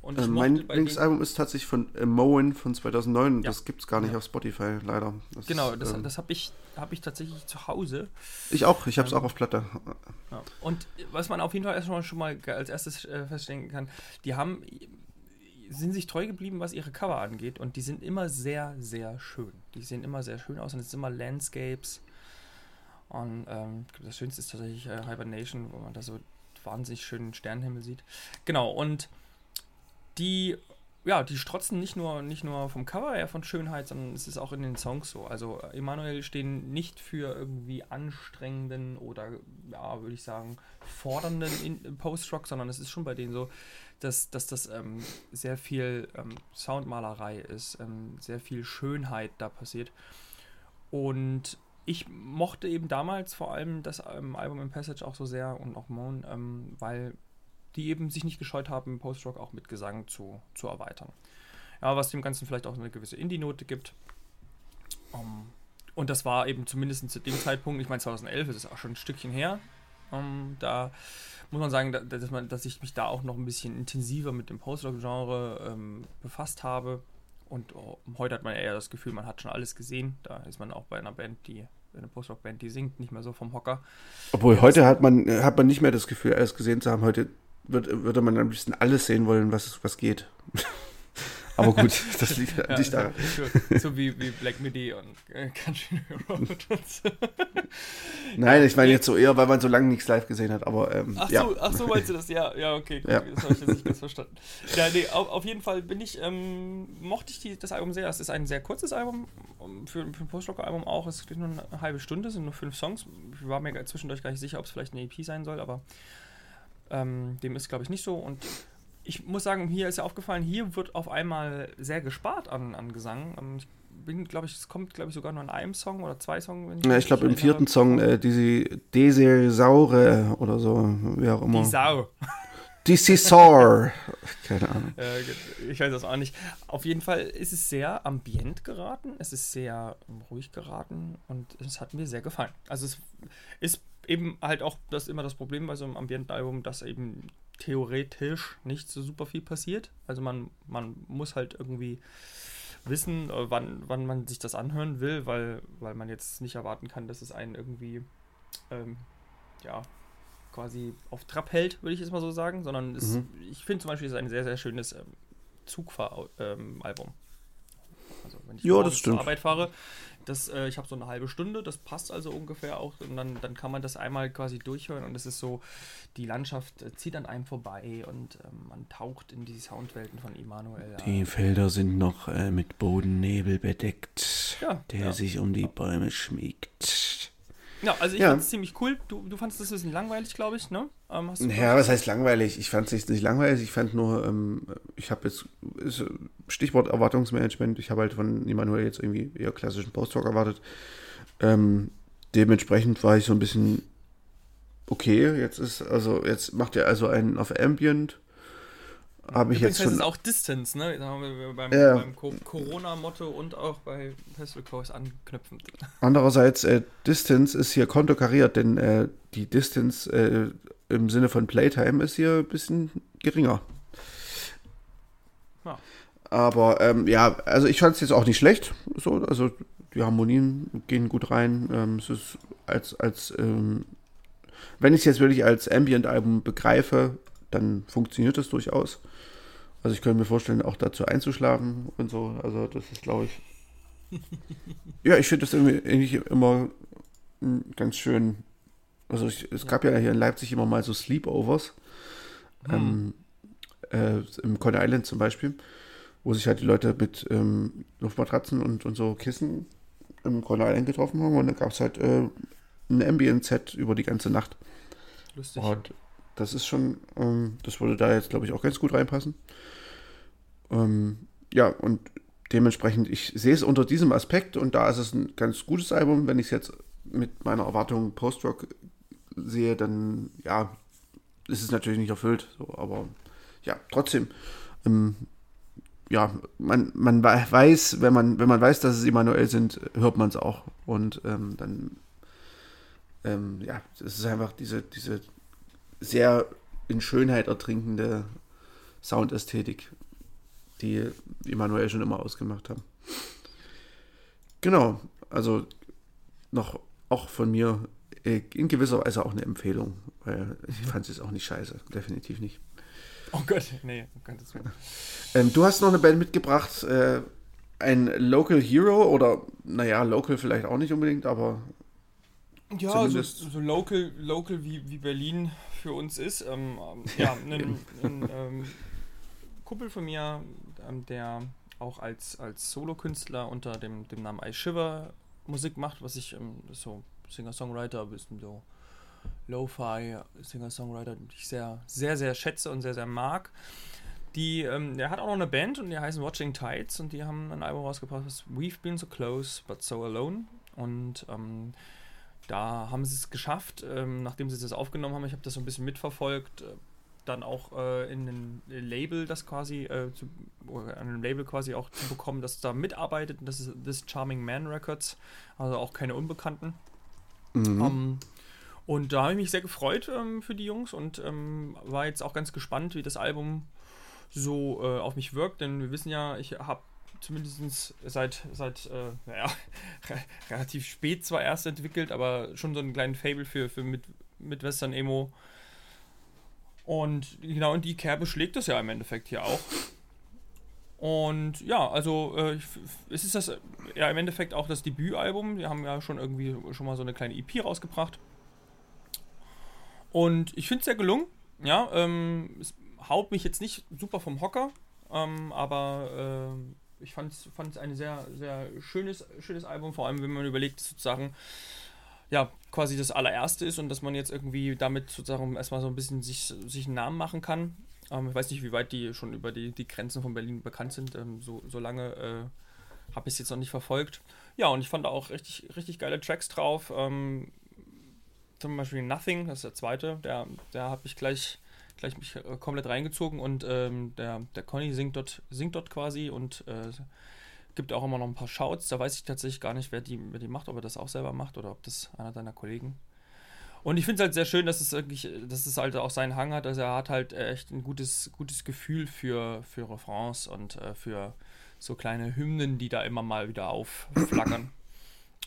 Und mein Lieblingsalbum ist tatsächlich von Moen von 2009. Ja. Das gibt es gar nicht auf Spotify, leider. Das hab ich tatsächlich zu Hause. Ich auch, ich habe es auch auf Platte. Ja. Und was man auf jeden Fall erstmal schon mal als erstes feststellen kann, die sind sich treu geblieben, was ihre Cover angeht. Und die sind immer sehr, sehr schön. Die sehen immer sehr schön aus und es sind immer Landscapes. Und das Schönste ist tatsächlich Hibernation, wo man da so wahnsinnig schönen Sternenhimmel sieht. Genau, und die strotzen nicht nur vom Cover her von Schönheit, sondern es ist auch in den Songs so. Also Immanu El stehen nicht für irgendwie anstrengenden oder, ja, würde ich sagen, fordernden Post-Rock, sondern es ist schon bei denen so, dass das sehr viel Soundmalerei ist, sehr viel Schönheit da passiert. Und ich mochte eben damals vor allem das Album In Passage auch so sehr und auch Moan, weil die eben sich nicht gescheut haben, Post-Rock auch mit Gesang zu erweitern. Ja, was dem Ganzen vielleicht auch eine gewisse Indie-Note gibt. Und das war eben zumindest zu dem Zeitpunkt, ich meine 2011 ist es auch schon ein Stückchen her, da muss man sagen, dass ich mich da auch noch ein bisschen intensiver mit dem Post-Rock-Genre befasst habe. Und heute hat man eher das Gefühl, man hat schon alles gesehen. Da ist man auch bei einer Band, eine Post-Rock-Band, die singt, nicht mehr so vom Hocker. Obwohl heute hat man nicht mehr das Gefühl, alles gesehen zu haben. Heute würde man ein bisschen alles sehen wollen, was geht. Aber gut, das liegt nicht daran. So wie Black Midi und Country New Road und so. Nein, ich meine jetzt so eher, weil man so lange nichts live gesehen hat. Aber, ach so, meinst du das? Ja, okay, gut, ja. Das habe ich jetzt nicht ganz verstanden. Ja, nee, auf jeden Fall mochte ich das Album sehr. Es ist ein sehr kurzes Album, für ein Post-Rock-Album auch. Es geht nur eine halbe Stunde, es sind nur 5 Songs. Ich war mir zwischendurch gar nicht sicher, ob es vielleicht eine EP sein soll, aber dem ist, glaube ich, nicht so. Und ich muss sagen, hier ist ja aufgefallen, hier wird auf einmal sehr gespart an Gesang. Es kommt, glaube ich, sogar nur in einem Song oder 2 Songs. Ich glaube, im 4. Song, die Desesaure oder so, wie auch immer. Die Sau. Die Saur. Keine Ahnung. Ich weiß das auch nicht. Auf jeden Fall ist es sehr ambient geraten, es ist sehr ruhig geraten und es hat mir sehr gefallen. Also es ist eben halt auch immer das Problem bei so einem Ambient-Album, dass eben theoretisch nicht so super viel passiert. Also man muss halt irgendwie wissen, wann man sich das anhören will, weil man jetzt nicht erwarten kann, dass es einen irgendwie quasi auf Trab hält, würde ich jetzt mal so sagen, sondern ich finde zum Beispiel, es ist ein sehr, sehr schönes Zugfahralbum. Also wenn ich zur Arbeit fahre, ich habe so eine halbe Stunde, das passt also ungefähr auch und dann kann man das einmal quasi durchhören und es ist so, die Landschaft zieht an einem vorbei und man taucht in die Soundwelten von Immanu El. Die Felder sind noch mit Bodennebel bedeckt, der sich um die Bäume schmiegt. Ja, also ich fand es ziemlich cool. Du fandest es ein bisschen langweilig, glaube ich, ne? Was heißt langweilig? Ich fand es nicht langweilig. Ich fand nur, ich habe jetzt, Stichwort Erwartungsmanagement, ich habe halt von Immanu El jetzt irgendwie eher klassischen Post-Rock erwartet. Dementsprechend war ich so ein bisschen okay. Jetzt macht ihr also einen auf Ambient. Habe ich jetzt schon. Das ist auch Distance, ne? Da haben wir beim Corona-Motto und auch bei Pastel Coast anknüpfend. Andererseits, Distance ist hier konterkariert, denn die Distance im Sinne von Playtime ist hier ein bisschen geringer. Ja. Aber also ich fand es jetzt auch nicht schlecht. So, also die Harmonien gehen gut rein. Es ist wenn ich es jetzt wirklich als Ambient-Album begreife, dann funktioniert das durchaus. Also ich könnte mir vorstellen, auch dazu einzuschlafen und so. Also das ist, glaube ich... ja, ich finde das irgendwie immer ganz schön. Also es gab ja hier in Leipzig immer mal so Sleepovers. Im Coney Island zum Beispiel, wo sich halt die Leute mit Luftmatratzen und so Kissen im Coney Island getroffen haben. Und dann gab es halt ein Ambient-Set über die ganze Nacht. Lustig. Und das ist schon, das würde da jetzt, glaube ich, auch ganz gut reinpassen. Ja, und dementsprechend, ich sehe es unter diesem Aspekt und da ist es ein ganz gutes Album. Wenn ich es jetzt mit meiner Erwartung Post-Rock sehe, dann ja, ist es natürlich nicht erfüllt. So, aber ja, trotzdem, ja, man weiß, wenn man weiß, dass es Immanu El sind, hört man es auch. Und dann, ja, es ist einfach diese sehr in Schönheit ertrinkende Soundästhetik, die Immanu El schon immer ausgemacht haben. Genau, also noch auch von mir in gewisser Weise auch eine Empfehlung, weil ich fand es auch nicht scheiße, definitiv nicht. Oh Gott, nee, um Gottes Willen. Du hast noch eine Band mitgebracht, ein Local Hero oder, naja, Local vielleicht auch nicht unbedingt, aber ja, so local wie Berlin für uns ist. Ja, ein Kumpel von mir, der auch als Solokünstler unter dem Namen I Shiver Musik macht, was ich so Singer-Songwriter, ein bisschen so Lo-Fi Singer-Songwriter, den ich sehr, sehr, sehr schätze und sehr, sehr mag. Der hat auch noch eine Band und die heißen Watching Tides und die haben ein Album rausgebracht, das We've Been So Close But So Alone, und da haben sie es geschafft, nachdem sie das aufgenommen haben, ich habe das so ein bisschen mitverfolgt, dann auch an einem Label quasi auch zu bekommen, das da mitarbeitet, und das ist This Charming Man Records, also auch keine Unbekannten. Mhm. Und da habe ich mich sehr gefreut für die Jungs und war jetzt auch ganz gespannt, wie das Album so auf mich wirkt, denn wir wissen ja, ich habe zumindest seit relativ spät zwar erst entwickelt, aber schon so einen kleinen Fable für mit Western Emo. Und genau in die Kerbe schlägt das ja im Endeffekt hier auch. Und ja, also es ist das ja im Endeffekt auch das Debütalbum. Wir haben ja schon mal so eine kleine EP rausgebracht. Und ich finde es sehr gelungen, ja, es haut mich jetzt nicht super vom Hocker, aber ich fand es ein sehr, sehr schönes Album, vor allem wenn man überlegt, sozusagen, ja, quasi das allererste ist und dass man jetzt irgendwie damit sozusagen erstmal so ein bisschen sich einen Namen machen kann. Ich weiß nicht, wie weit die schon über die Grenzen von Berlin bekannt sind, so lange habe ich es jetzt noch nicht verfolgt. Ja, und ich fand da auch richtig, richtig geile Tracks drauf, zum Beispiel Nothing, das ist der zweite, der hat mich gleich mich komplett reingezogen, und der Conny singt dort quasi und gibt auch immer noch ein paar Shouts, da weiß ich tatsächlich gar nicht, wer die macht, ob er das auch selber macht oder ob das einer deiner Kollegen. Und ich finde es halt sehr schön, dass es halt auch seinen Hang hat, also er hat halt echt ein gutes Gefühl für Refrains und für so kleine Hymnen, die da immer mal wieder aufflackern.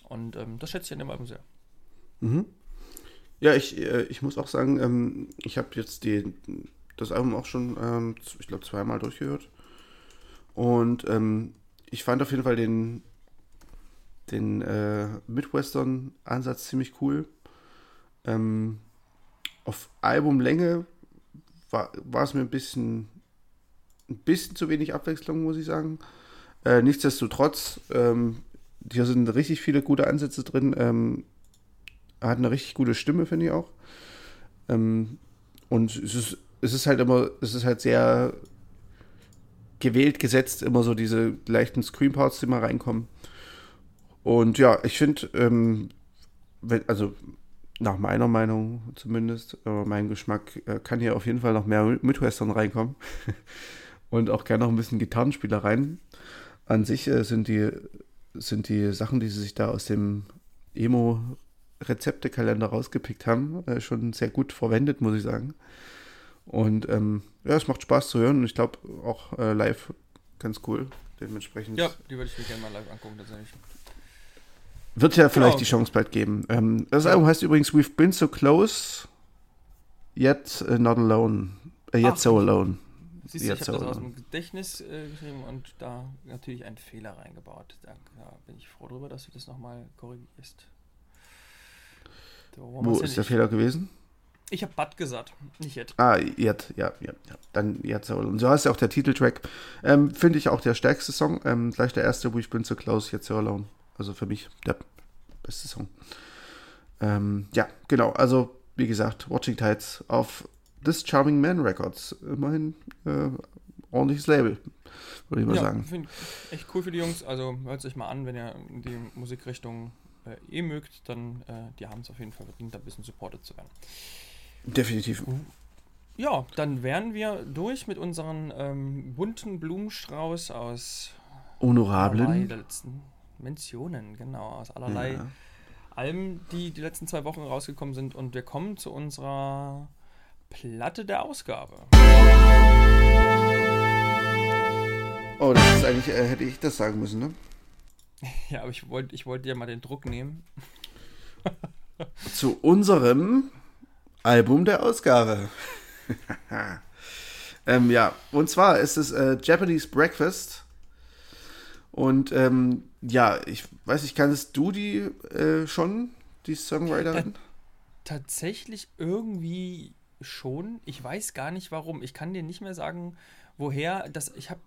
Und das schätze ich an dem Album sehr. Mhm. Ja, ich muss auch sagen, ich habe jetzt das Album auch schon, ich glaube, zweimal durchgehört. Und ich fand auf jeden Fall den Midwestern-Ansatz ziemlich cool. Auf Albumlänge war es mir ein bisschen zu wenig Abwechslung, muss ich sagen. Nichtsdestotrotz, hier sind richtig viele gute Ansätze drin. Hat eine richtig gute Stimme, finde ich auch. Und es ist halt sehr gewählt gesetzt, immer so diese leichten Scream-Parts, die mal reinkommen. Und ja, ich finde, also nach meiner Meinung zumindest, mein Geschmack, kann hier auf jeden Fall noch mehr Midwestern reinkommen. Und auch gerne noch ein bisschen Gitarrenspieler rein. An sich sind die Sachen, die sie sich da aus dem Emo Rezeptekalender rausgepickt haben, schon sehr gut verwendet, muss ich sagen. Und ja, es macht Spaß zu hören und ich glaube auch live ganz cool. Dementsprechend. Ja, die würde ich mir gerne mal live angucken, tatsächlich. Wird ja vielleicht die Chance bald geben. Das Album heißt übrigens We've Been So Close, Yet Not Alone. Yet So Alone. Siehst du, ich habe das aus dem Gedächtnis geschrieben und da natürlich einen Fehler reingebaut. Da bin ich froh darüber, dass du das nochmal korrigierst. Wo ist der Fehler gewesen? Ich habe Bad gesagt, nicht jetzt. Ah, jetzt, ja. Dann jetzt. Und so heißt ja auch der Titeltrack. Finde ich auch der stärkste Song. Gleich der erste, wo ich bin zu Klaus, jetzt alone. Also für mich der beste Song. Ja, genau. Also, wie gesagt, Watching Tides auf This Charming Man Records. Immerhin ordentliches Label, würde ich mal sagen. Finde ich echt cool für die Jungs. Also hört sich mal an, wenn ihr die Musikrichtung mögt, dann die haben es auf jeden Fall verdient, da ein bisschen supported zu werden. Definitiv. Ja, dann wären wir durch mit unseren bunten Blumenstrauß aus honorablen letzten Mentionen, genau, aus allerlei Alben, die letzten 2 Wochen rausgekommen sind, und wir kommen zu unserer Platte der Ausgabe. Oh, das ist eigentlich, hätte ich das sagen müssen, ne? Ja, aber ich wollte dir mal den Druck nehmen. Zu unserem Album der Ausgabe. Ja, und zwar ist es Japanese Breakfast. Und ja, ich weiß nicht, kannst du die Songwriterin? Tatsächlich irgendwie schon. Ich weiß gar nicht warum. Ich kann dir nicht mehr sagen, woher. Ich habe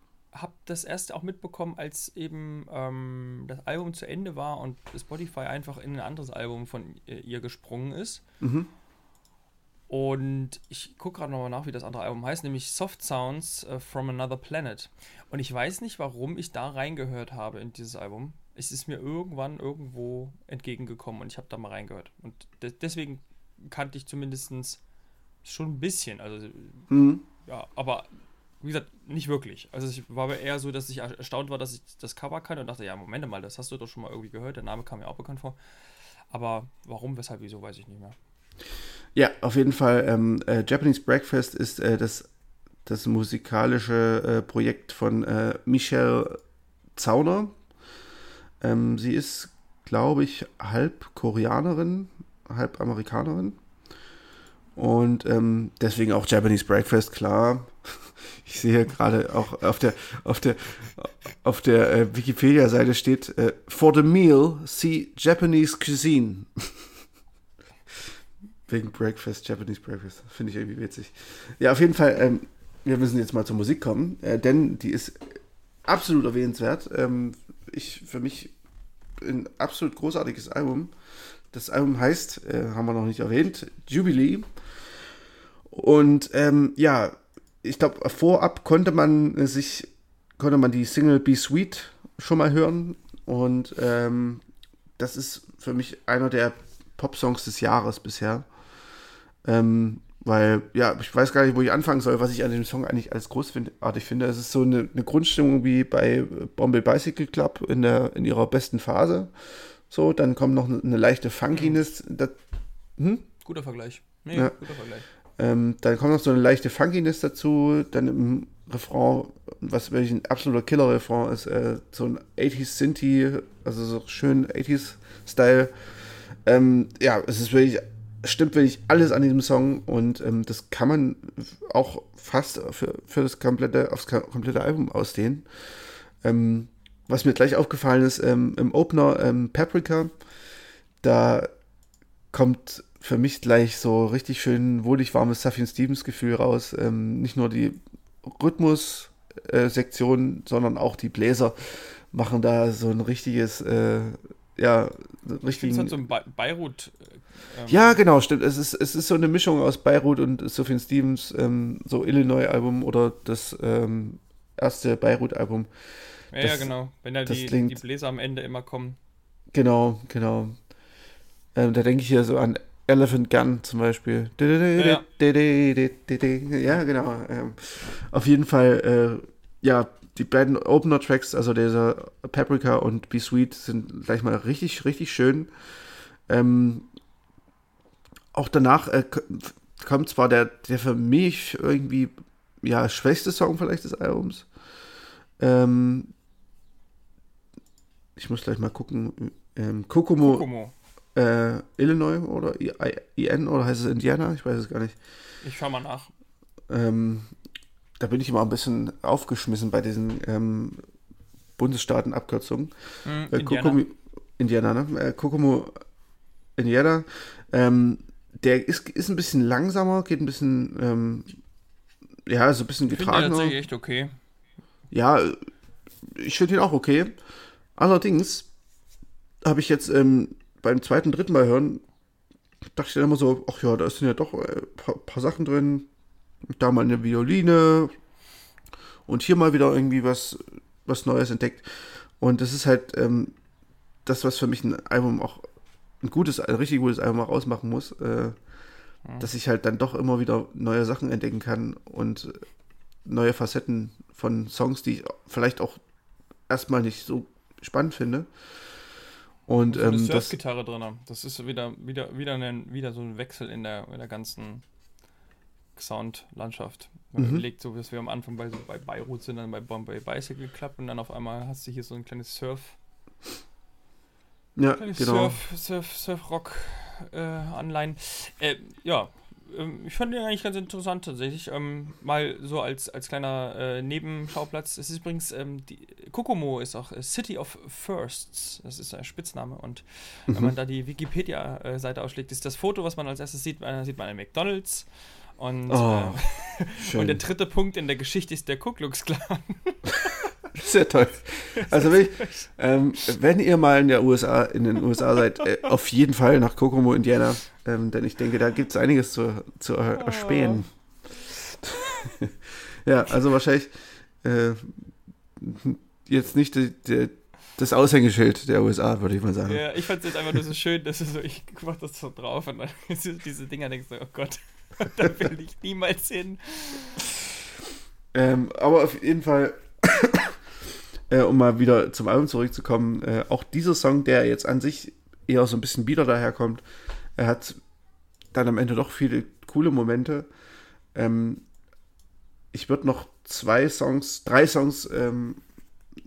das erste auch mitbekommen, als eben das Album zu Ende war und Spotify einfach in ein anderes Album von ihr gesprungen ist. Mhm. Und ich gucke gerade nochmal nach, wie das andere Album heißt, nämlich Soft Sounds from Another Planet. Und ich weiß nicht, warum ich da reingehört habe in dieses Album. Es ist mir irgendwann irgendwo entgegengekommen und ich habe da mal reingehört. Und deswegen kannte ich zumindest schon ein bisschen. Also, ja, aber wie gesagt, nicht wirklich. Also ich war aber eher so, dass ich erstaunt war, dass ich das Cover kannte und dachte, ja, Moment mal, das hast du doch schon mal irgendwie gehört. Der Name kam mir auch bekannt vor. Aber warum, weshalb, wieso, weiß ich nicht mehr. Ja, auf jeden Fall. Japanese Breakfast ist das musikalische Projekt von Michelle Zauner. Sie ist, glaube ich, halb Koreanerin, halb Amerikanerin. Und deswegen auch Japanese Breakfast, klar. Ich sehe gerade auch auf der Wikipedia-Seite steht For the meal, see Japanese cuisine. Wegen Breakfast, Japanese Breakfast. Finde ich irgendwie witzig. Ja, auf jeden Fall, wir müssen jetzt mal zur Musik kommen, denn die ist absolut erwähnenswert. Für mich ein absolut großartiges Album. Das Album heißt, haben wir noch nicht erwähnt, Jubilee. Und ja, ich glaube, vorab konnte man die Single Be Sweet schon mal hören. Und das ist für mich einer der Pop-Songs des Jahres bisher. Weil, ja, ich weiß gar nicht, wo ich anfangen soll, was ich an dem Song eigentlich alles großartig finde. Es ist so eine Grundstimmung wie bei Bombay Bicycle Club in ihrer besten Phase. So, dann kommt noch eine leichte Funkiness. Guter Vergleich. Nee, ja. Guter Vergleich. Dann kommt noch so eine leichte Funkiness dazu. Dann im Refrain, was wirklich ein absoluter Killer-Refrain ist, so ein 80s-Synthie, also so schön 80s-Style. Ja, es ist wirklich... Stimmt wirklich alles an diesem Song und das kann man auch fast für das komplette, aufs komplette Album ausdehnen. Was mir gleich aufgefallen ist, im Opener Paprika, da kommt für mich gleich so richtig schön wohlig warmes Sufjan-Stevens-Gefühl raus. Nicht nur die Rhythmus-Sektion, sondern auch die Bläser machen da so ein richtiges... Ja, richtig. Es hat so ein Beirut. Ja, genau, stimmt. Es ist so eine Mischung aus Beirut und Sufjan Stevens, so Illinois-Album oder das erste Beirut-Album. Ja, das, ja, genau. Wenn da die Bläser am Ende immer kommen. Genau. Da denke ich ja so an Elephant Gun zum Beispiel. Ja, genau. Auf jeden Fall, ja. Die beiden Opener-Tracks, also dieser Paprika und Be Sweet, sind gleich mal richtig, richtig schön. Auch danach kommt zwar der für mich irgendwie ja schwächste Song vielleicht des Albums. Ich muss gleich mal gucken. Kokomo. Illinois oder IN oder heißt es Indiana? Ich weiß es gar nicht. Ich schau mal nach. da bin ich immer ein bisschen aufgeschmissen bei diesen Bundesstaatenabkürzungen. Indiana, ne? Kokomo, Indiana. Der ist ein bisschen langsamer, geht ein bisschen, so ein bisschen getragener. Ich finde den echt okay. Ja, ich finde ihn auch okay. Allerdings habe ich jetzt beim zweiten, dritten Mal hören, dachte ich dann immer so, ach ja, da sind ja doch ein paar Sachen drin. Da mal eine Violine und hier mal wieder irgendwie was Neues entdeckt. Und das ist halt das, was für mich ein Album auch ein richtig gutes Album auch ausmachen muss, dass ich halt dann doch immer wieder neue Sachen entdecken kann und neue Facetten von Songs, die ich vielleicht auch erstmal nicht so spannend finde. Und so eine Surf-Gitarre drin haben. Das ist wieder so ein Wechsel in der ganzen Soundlandschaft. Man überlegt so, dass wir am Anfang bei Beirut sind, dann bei Bombay Bicycle Club und dann auf einmal hast du hier so ein kleines Surf-Rock-Anleihen. Ich fand den eigentlich ganz interessant tatsächlich. Mal so als kleiner Nebenschauplatz. Es ist übrigens, Kokomo ist auch City of Firsts. Das ist ein Spitzname. Und wenn man da die Wikipedia-Seite ausschlägt, ist das Foto, was man als erstes sieht man einen McDonald's. Und, und der dritte Punkt in der Geschichte ist der Ku Klux Klan. Sehr toll. Also wenn ihr mal in den USA seid, auf jeden Fall nach Kokomo, Indiana. Denn ich denke, da gibt es einiges zu erspähen. Ja, also wahrscheinlich jetzt nicht das Aushängeschild der USA, würde ich mal sagen. Ja, ich fand es jetzt einfach nur so schön, dass ich mach das so drauf und dann diese Dinger denkst du, oh Gott, da will ich niemals hin. Aber auf jeden Fall um mal wieder zum Album zurückzukommen, auch dieser Song, der jetzt an sich eher so ein bisschen bieder daherkommt, er hat dann am Ende doch viele coole Momente. Ich würde noch drei Songs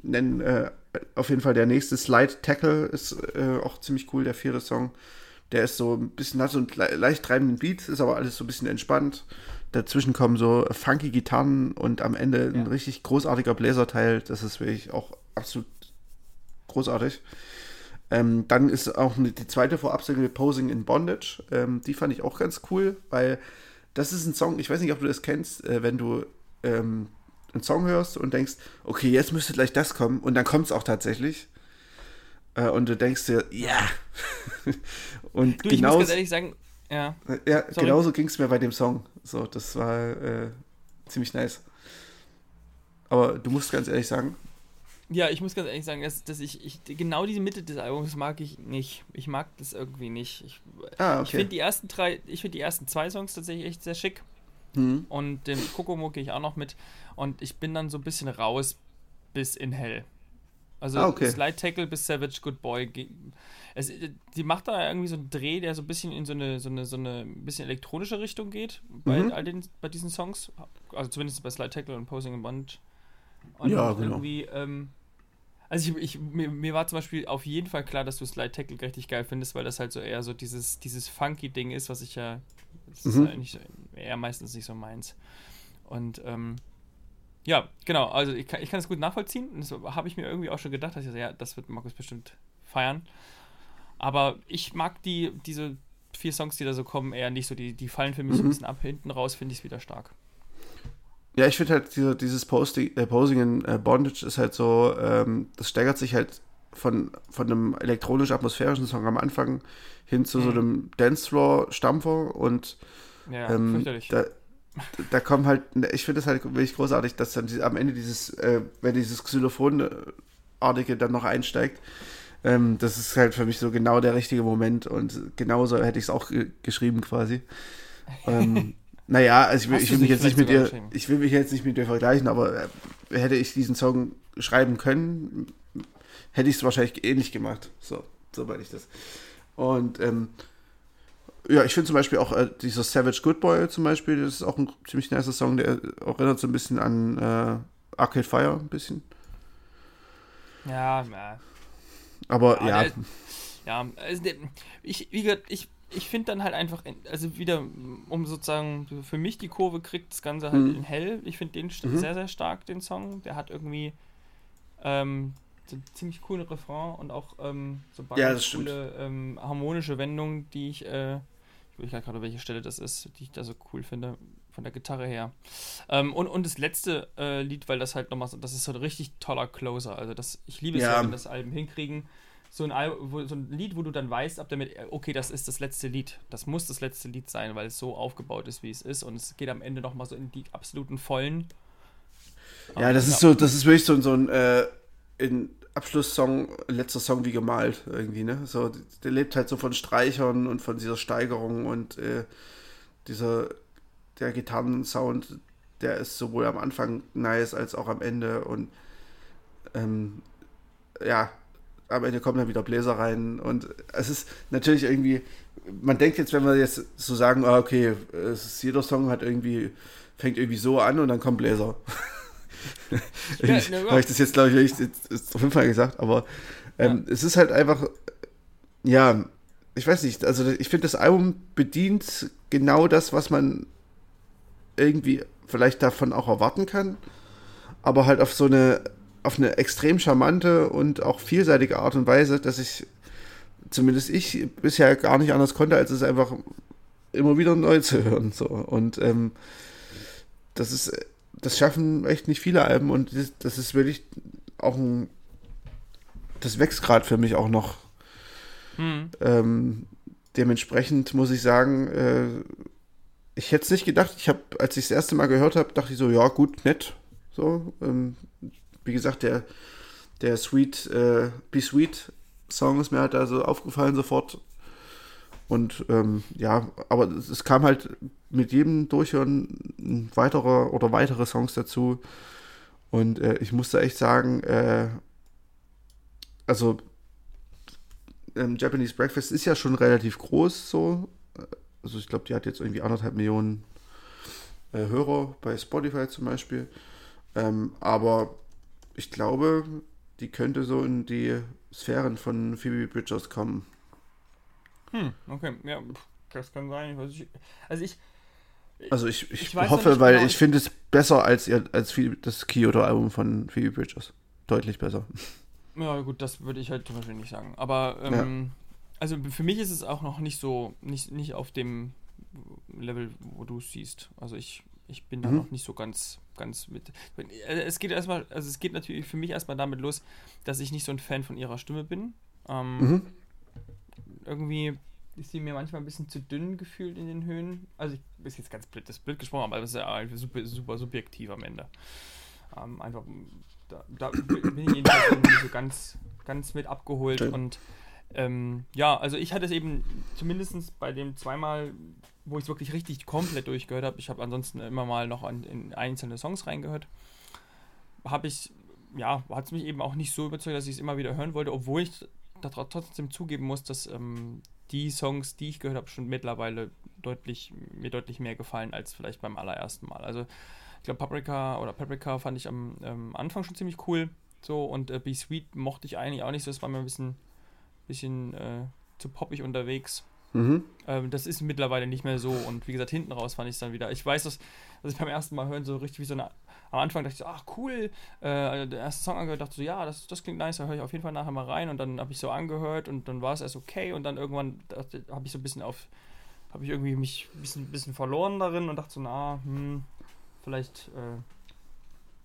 nennen. Auf jeden Fall der nächste, Slide Tackle, ist auch ziemlich cool, der vierte Song. Der ist so ein bisschen, hat so einen leicht treibenden Beat, ist aber alles so ein bisschen entspannt. Dazwischen kommen so funky Gitarren und am Ende ein richtig großartiger Bläserteil. Das ist wirklich auch absolut großartig. Dann ist auch die zweite Vorab-Single Posing in Bondage. Die fand ich auch ganz cool, weil das ist ein Song, ich weiß nicht, ob du das kennst, wenn du einen Song hörst und denkst, okay, jetzt müsste gleich das kommen und dann kommt es auch tatsächlich. Und du denkst dir, ja. Und du, ich muss ganz ehrlich sagen, ja, genauso ging es mir bei dem Song. So, das war ziemlich nice. Aber du musst ganz ehrlich sagen. Ja, ich muss ganz ehrlich sagen, dass ich genau diese Mitte des Albums mag ich nicht. Ich mag das irgendwie nicht. Ich finde die ersten zwei Songs tatsächlich echt sehr schick. Und den Kokomo gehe ich auch noch mit. Und ich bin dann so ein bisschen raus bis in Hell. Also Slide Tackle bis Savage Good Boy. Die macht da irgendwie so einen Dreh, der so ein bisschen in so eine bisschen elektronische Richtung geht bei diesen Songs. Also zumindest bei Slide Tackle und Posing in Bond. Und irgendwie, also mir war zum Beispiel auf jeden Fall klar, dass du Slide Tackle richtig geil findest, weil das halt so eher so dieses funky Ding ist, was ich ja, das ist eigentlich eher meistens nicht so meins. Und ja, genau, also ich kann es gut nachvollziehen. Das habe ich mir irgendwie auch schon gedacht, dass ich so, ja, das wird Markus bestimmt feiern. Aber ich mag diese vier Songs, die da so kommen, eher nicht so. Die fallen für mich so ein bisschen ab. Hinten raus finde ich es wieder stark. Ja, ich finde halt, dieses Posing in Bondage ist halt so, das steigert sich halt von einem elektronisch-atmosphärischen Song am Anfang hin zu so einem Dancefloor-Stampfer und fürchterlich. Da kommen halt, ich finde das halt wirklich großartig, dass dann am Ende wenn dieses Xylophon-artige dann noch einsteigt, das ist halt für mich so genau der richtige Moment und genauso hätte ich es auch geschrieben quasi. Also ich will mich jetzt nicht mit dir vergleichen, aber hätte ich diesen Song schreiben können, hätte ich es wahrscheinlich ähnlich gemacht. So meine ich das. Und ich finde zum Beispiel auch dieser Savage Good Boy zum Beispiel, das ist auch ein ziemlich nicer Song, der erinnert so ein bisschen an Arcade Fire, ein bisschen. Ja, aber ja. Also, wie gesagt, ich ich finde dann halt einfach, also wieder, um sozusagen für mich die Kurve kriegt das Ganze halt in hell. Ich finde den sehr, sehr stark, den Song. Der hat irgendwie so einen ziemlich coolen Refrain und auch so ein paar coole harmonische Wendungen, die ich, ich weiß gerade, welche Stelle das ist, die ich da so cool finde, von der Gitarre her. Und das letzte Lied, weil das halt nochmal, das ist so ein richtig toller Closer. Also das, ich liebe es ja, wenn das Album hinkriegen. So ein Lied, wo du dann weißt, ab damit, okay, das ist das letzte Lied. Das muss das letzte Lied sein, weil es so aufgebaut ist, wie es ist. Und es geht am Ende nochmal so in die absoluten Vollen. Ja, das ist so, das ist wirklich so ein Abschlusssong, letzter Song wie gemalt irgendwie, ne? So, der lebt halt so von Streichern und von dieser Steigerung und der Gitarrensound, der ist sowohl am Anfang nice als auch am Ende und am Ende kommen dann wieder Bläser rein und es ist natürlich irgendwie, man denkt jetzt, wenn wir jetzt so sagen, okay, jeder Song hat irgendwie, fängt irgendwie so an und dann kommen Bläser. Habe ich das jetzt, glaube ich, auf jeden Fall gesagt, aber es ist halt einfach, ja, ich weiß nicht, also ich finde, das Album bedient genau das, was man irgendwie vielleicht davon auch erwarten kann, aber halt auf eine extrem charmante und auch vielseitige Art und Weise, dass ich bisher gar nicht anders konnte, als es einfach immer wieder neu zu hören. So. Und das schaffen echt nicht viele Alben und das ist wirklich auch das wächst gerade für mich auch noch. Dementsprechend muss ich sagen, ich hätte es nicht gedacht, als ich das erste Mal gehört habe, dachte ich so, ja gut, nett. So, wie gesagt, der Be Sweet Song ist mir halt da so aufgefallen sofort. Und aber es kam halt mit jedem Durchhören weitere Songs dazu. Und ich musste echt sagen, Japanese Breakfast ist ja schon relativ groß so. Also ich glaube, die hat jetzt irgendwie 1,5 Millionen Hörer bei Spotify zum Beispiel. Aber ich glaube, die könnte so in die Sphären von Phoebe Bridgers kommen. Okay, ja, das kann sein. Ich weiß nicht. Ich hoffe, weil ich finde es besser als das Kyoto-Album von Phoebe Bridgers. Deutlich besser. Ja, gut, das würde ich halt zum Beispiel nicht sagen. Aber also für mich ist es auch noch nicht so, nicht auf dem Level, wo du es siehst. Also ich bin da noch nicht so ganz mit. Es geht natürlich für mich erstmal damit los, dass ich nicht so ein Fan von ihrer Stimme bin. Irgendwie ist sie mir manchmal ein bisschen zu dünn gefühlt in den Höhen. Also ich bin jetzt ganz blöd gesprochen, aber das ist ja einfach super, super subjektiv am Ende. Einfach da bin ich jedenfalls irgendwie so ganz, ganz mit abgeholt. Schön. Und also ich hatte es eben zumindest bei dem zweimal, wo ich es wirklich richtig komplett durchgehört habe, ich habe ansonsten immer mal noch in einzelne Songs reingehört, hat es mich eben auch nicht so überzeugt, dass ich es immer wieder hören wollte, obwohl ich trotzdem zugeben muss, dass die Songs, die ich gehört habe, schon mittlerweile mir deutlich mehr gefallen als vielleicht beim allerersten Mal. Also ich glaube, Paprika fand ich am Anfang schon ziemlich cool, so, und Be Sweet mochte ich eigentlich auch nicht so, es war mir ein bisschen zu poppig unterwegs. Das ist mittlerweile nicht mehr so, und wie gesagt, hinten raus fand ich es dann wieder. Ich weiß, dass ich beim ersten Mal hören so richtig wie so eine, am Anfang dachte ich so, ach cool, der erste Song angehört, dachte so, ja, das klingt nice, da höre ich auf jeden Fall nachher mal rein, und dann habe ich so angehört und dann war es erst okay, und dann irgendwann habe ich so ein bisschen habe ich irgendwie mich ein bisschen verloren darin und dachte so, vielleicht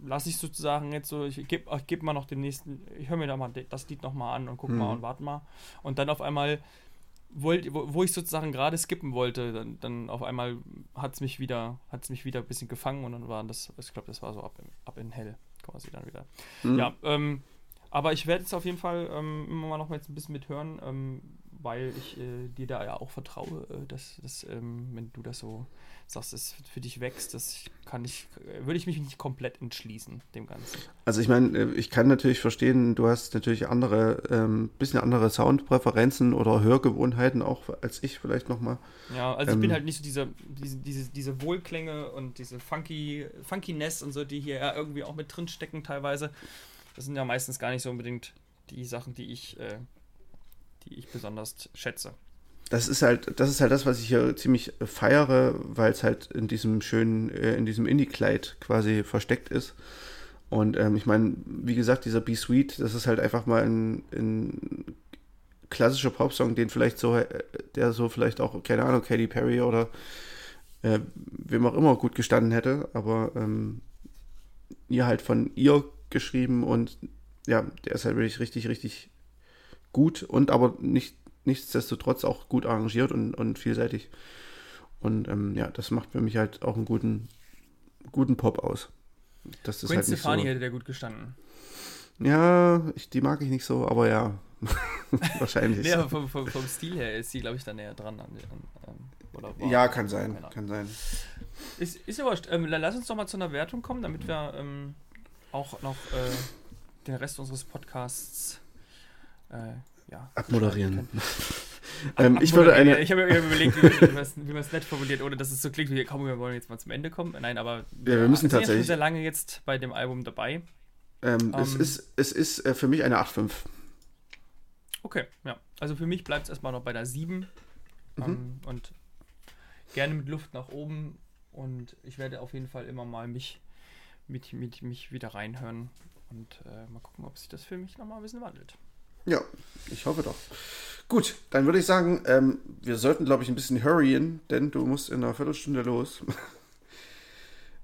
lasse ich sozusagen jetzt so, ich gebe mal noch den nächsten, ich höre mir da mal das Lied nochmal an und guck mal und warte mal. Und dann auf einmal, wo ich sozusagen gerade skippen wollte, dann auf einmal hat es mich wieder ein bisschen gefangen, und dann waren das, ich glaube, das war so ab in hell quasi dann wieder. Ja, aber ich werde es auf jeden Fall immer mal noch mal jetzt ein bisschen mithören, weil ich dir da ja auch vertraue, dass wenn du das so sagst, es für dich wächst, würde ich mich nicht komplett entschließen dem Ganzen. Also ich meine, ich kann natürlich verstehen, du hast natürlich bisschen andere Soundpräferenzen oder Hörgewohnheiten auch als ich vielleicht nochmal. Ja, also ich bin halt nicht so diese Wohlklänge und diese Funkiness und so, die hier ja irgendwie auch mit drin stecken teilweise. Das sind ja meistens gar nicht so unbedingt die Sachen, die ich besonders schätze. Das ist halt das, was ich hier ziemlich feiere, weil es halt in diesem schönen, in diesem Indie-Kleid quasi versteckt ist. Und ich meine, wie gesagt, dieser Be Sweet, das ist halt einfach mal ein klassischer Popsong, den vielleicht so, der so vielleicht auch, keine Ahnung, Katy Perry oder wem auch immer gut gestanden hätte, aber ihr halt von ihr geschrieben und ja, der ist halt wirklich richtig, richtig gut und aber nichtsdestotrotz auch gut arrangiert und vielseitig. Und ja, das macht für mich halt auch einen guten Pop aus. Das ist Gwen halt nicht Stefani so, hätte der gut gestanden. Ja, die mag ich nicht so, aber ja, wahrscheinlich. Ja, vom Stil her ist sie, glaube ich, dann näher dran. Ja, kann sein, kann sein. Ist ja wurscht. Lass uns doch mal zu einer Wertung kommen, damit wir auch noch den Rest unseres Podcasts ja, abmoderieren. Ich würde eine. Ich habe mir überlegt, wie man es nett formuliert, ohne dass es so klingt, wie kaum wir wollen jetzt mal zum Ende kommen. Nein, aber ja, wir müssen tatsächlich. Sind ja sehr lange jetzt bei dem Album dabei. Es ist für mich eine 8,5. Okay, ja. Also für mich bleibt es erstmal noch bei der 7. Und gerne mit Luft nach oben. Und ich werde auf jeden Fall immer mal mich wieder reinhören und mal gucken, ob sich das für mich nochmal ein bisschen wandelt. Ja, ich hoffe doch. Gut, dann würde ich sagen, wir sollten, glaube ich, ein bisschen hurryen, denn du musst in einer Viertelstunde los.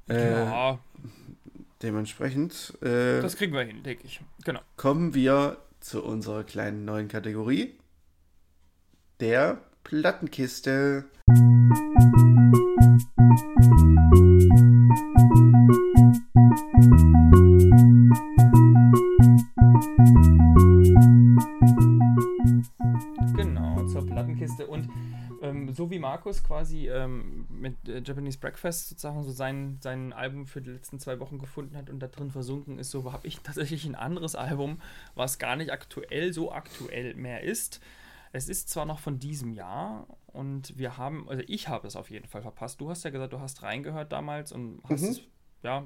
Ja. Dementsprechend. Das kriegen wir hin, denke ich. Genau. Kommen wir zu unserer kleinen neuen Kategorie, der Plattenkiste. Genau, zur Plattenkiste. Und so wie Markus quasi mit Japanese Breakfast sozusagen so sein Album für die letzten 2 Wochen gefunden hat und da drin versunken ist, so habe ich tatsächlich ein anderes Album, was gar nicht aktuell mehr ist. Es ist zwar noch von diesem Jahr und ich habe es auf jeden Fall verpasst. Du hast ja gesagt, du hast reingehört damals und hast es, ja,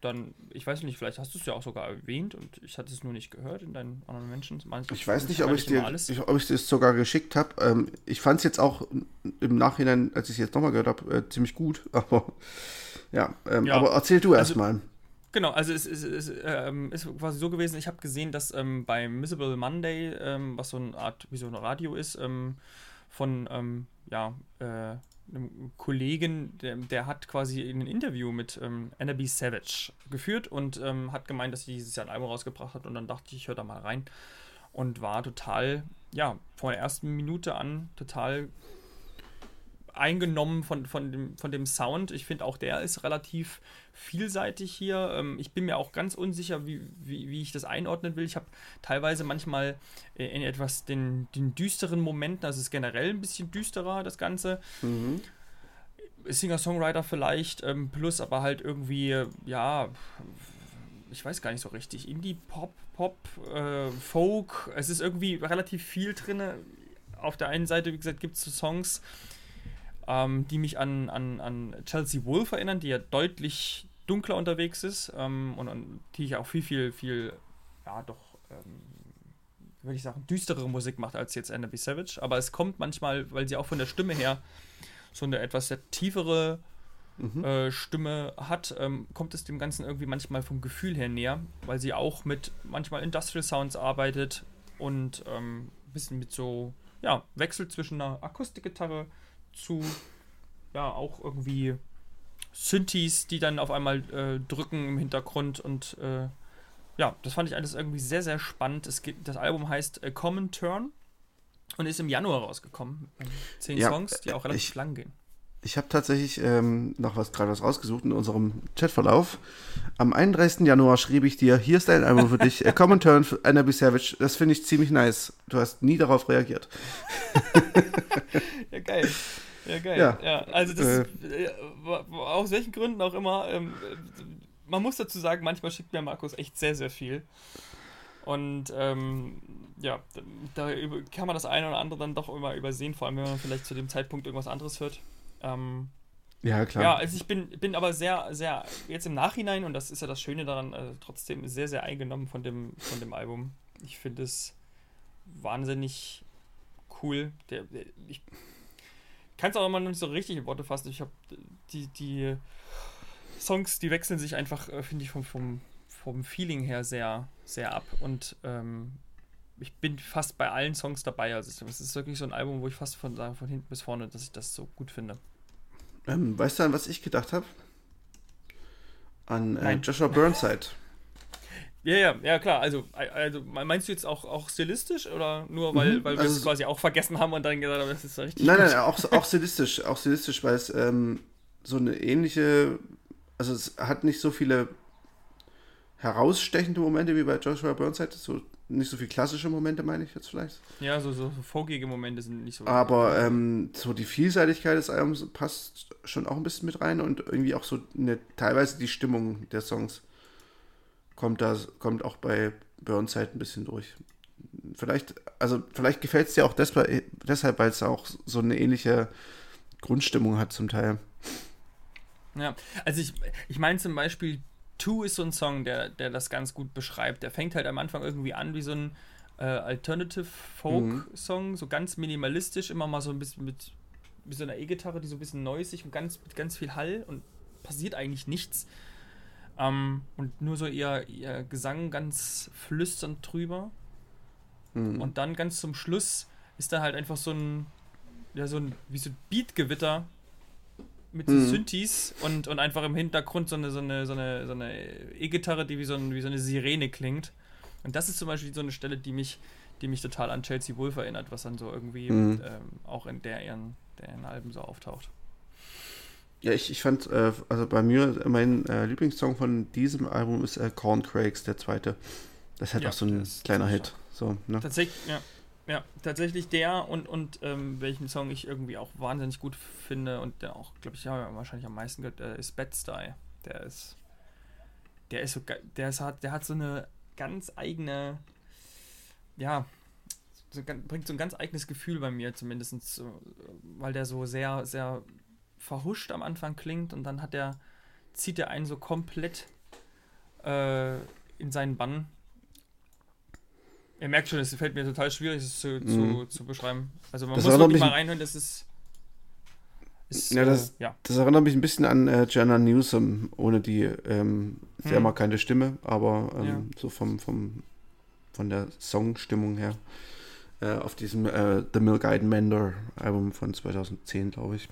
dann, ich weiß nicht, vielleicht hast du es ja auch sogar erwähnt und ich hatte es nur nicht gehört in deinen anderen Menschen. Ich weiß nicht, ob ich dir es sogar geschickt habe. Ich fand es jetzt auch im Nachhinein, als ich es jetzt nochmal gehört habe, ziemlich gut. Aber ja, ja. Aber erzähl du erst mal. Genau, also es ist quasi so gewesen, ich habe gesehen, dass bei Miserable Monday, was so eine Art, wie so ein Radio ist, von einem Kollegen, der hat quasi ein Interview mit Anna B. Savage geführt und hat gemeint, dass sie dieses Jahr ein Album rausgebracht hat und dann dachte ich, ich höre da mal rein und war total, ja, von der ersten Minute an total eingenommen von dem Sound. Ich finde auch, der ist relativ vielseitig hier. Ich bin mir auch ganz unsicher, wie ich das einordnen will. Ich habe teilweise manchmal in etwas den düsteren Momenten, also es ist generell ein bisschen düsterer, das Ganze. Mhm. Singer-Songwriter vielleicht, plus aber halt irgendwie, ja, ich weiß gar nicht so richtig, Indie-Pop, Pop, Folk, es ist irgendwie relativ viel drin. Auf der einen Seite, wie gesagt, gibt es so Songs, die mich an Chelsea Wolfe erinnern, die ja deutlich dunkler unterwegs ist und die ich auch viel, ja doch, würde ich sagen, düsterere Musik macht als jetzt Anna B. Savage. Aber es kommt manchmal, weil sie auch von der Stimme her so eine etwas sehr tiefere Stimme hat, kommt es dem Ganzen irgendwie manchmal vom Gefühl her näher, weil sie auch mit manchmal Industrial Sounds arbeitet und ein bisschen mit so, ja, Wechsel zwischen einer Akustikgitarre zu, ja, auch irgendwie Synthes, die dann auf einmal drücken im Hintergrund und ja, das fand ich alles irgendwie sehr, sehr spannend. Das Album heißt A Common Turn und ist im Januar rausgekommen. 10 ja, Songs, die auch relativ lang gehen. Ich habe tatsächlich noch was rausgesucht in unserem Chatverlauf. Am 31. Januar schrieb ich dir, hier ist dein Album für dich, A Common Turn für Anna B. Savage. Das finde ich ziemlich nice. Du hast nie darauf reagiert. Ja, geil. Ja, geil. Ja, also das aus welchen Gründen auch immer, man muss dazu sagen, manchmal schickt mir Markus echt sehr, sehr viel. Und ja, da kann man das eine oder andere dann doch immer übersehen, vor allem wenn man vielleicht zu dem Zeitpunkt irgendwas anderes hört. Ja, klar. Ja, also ich bin aber sehr, sehr, jetzt im Nachhinein, und das ist ja das Schöne daran, also trotzdem sehr, sehr eingenommen von dem Album. Ich finde es wahnsinnig cool. Ich kann es auch immer noch nicht so richtig in Worte fassen. Ich habe die Songs, die wechseln sich einfach, finde ich, vom Feeling her sehr, sehr ab. Und ich bin fast bei allen Songs dabei. Also es ist wirklich so ein Album, wo ich fast von hinten bis vorne, dass ich das so gut finde. Weißt du, an was ich gedacht habe? An Joshua Burnside. Ja, klar. Also meinst du jetzt auch stilistisch oder nur, weil wir es quasi auch vergessen haben und dann gesagt haben, das ist richtig? Nein, auch stilistisch, weil es so eine ähnliche, also es hat nicht so viele herausstechende Momente wie bei Joshua Burnside, so nicht so viele klassische Momente, meine ich jetzt vielleicht. Ja, so folkige Momente sind nicht so. Aber so die Vielseitigkeit des Albums passt schon auch ein bisschen mit rein und irgendwie auch so teilweise die Stimmung der Songs kommt auch bei Burnside ein bisschen durch. Vielleicht gefällt es dir auch deshalb, weil es auch so eine ähnliche Grundstimmung hat zum Teil. Ja, also ich meine zum Beispiel, Two ist so ein Song, der das ganz gut beschreibt. Der fängt halt am Anfang irgendwie an wie so ein Alternative-Folk-Song, so ganz minimalistisch, immer mal so ein bisschen mit so einer E-Gitarre, die so ein bisschen noisig und mit ganz viel Hall und passiert eigentlich nichts. Und nur so ihr Gesang ganz flüsternd drüber. Und dann ganz zum Schluss ist da halt einfach so ein Beat-Gewitter mit den Synthes und einfach im Hintergrund so eine E-Gitarre, die wie so eine Sirene klingt. Und das ist zum Beispiel so eine Stelle, die mich total an Chelsea Wolfe erinnert, was dann so irgendwie auch in deren Alben so auftaucht. Ja, ich fand, also bei mir, mein Lieblingssong von diesem Album ist Corncrakes, der zweite. Das ist halt auch so ein kleiner Hit. So, ne? Tatsächlich der und welchen Song ich irgendwie auch wahnsinnig gut finde und der auch, glaube ich, ja, wahrscheinlich am meisten gehört, ist Bad Style. Der hat so eine ganz eigene, ja, bringt so ein ganz eigenes Gefühl bei mir zumindest, weil der so sehr, sehr verhuscht am Anfang klingt und dann zieht er einen so komplett in seinen Bann. Ihr merkt schon, es fällt mir total schwierig, es zu beschreiben. Also man muss wirklich mal reinhören, das ist... Das erinnert mich ein bisschen an Jenna Newsom, ohne die sehr markante Stimme, aber so von der Songstimmung her auf diesem The Milk-Eyed Mender Album von 2010, glaube ich.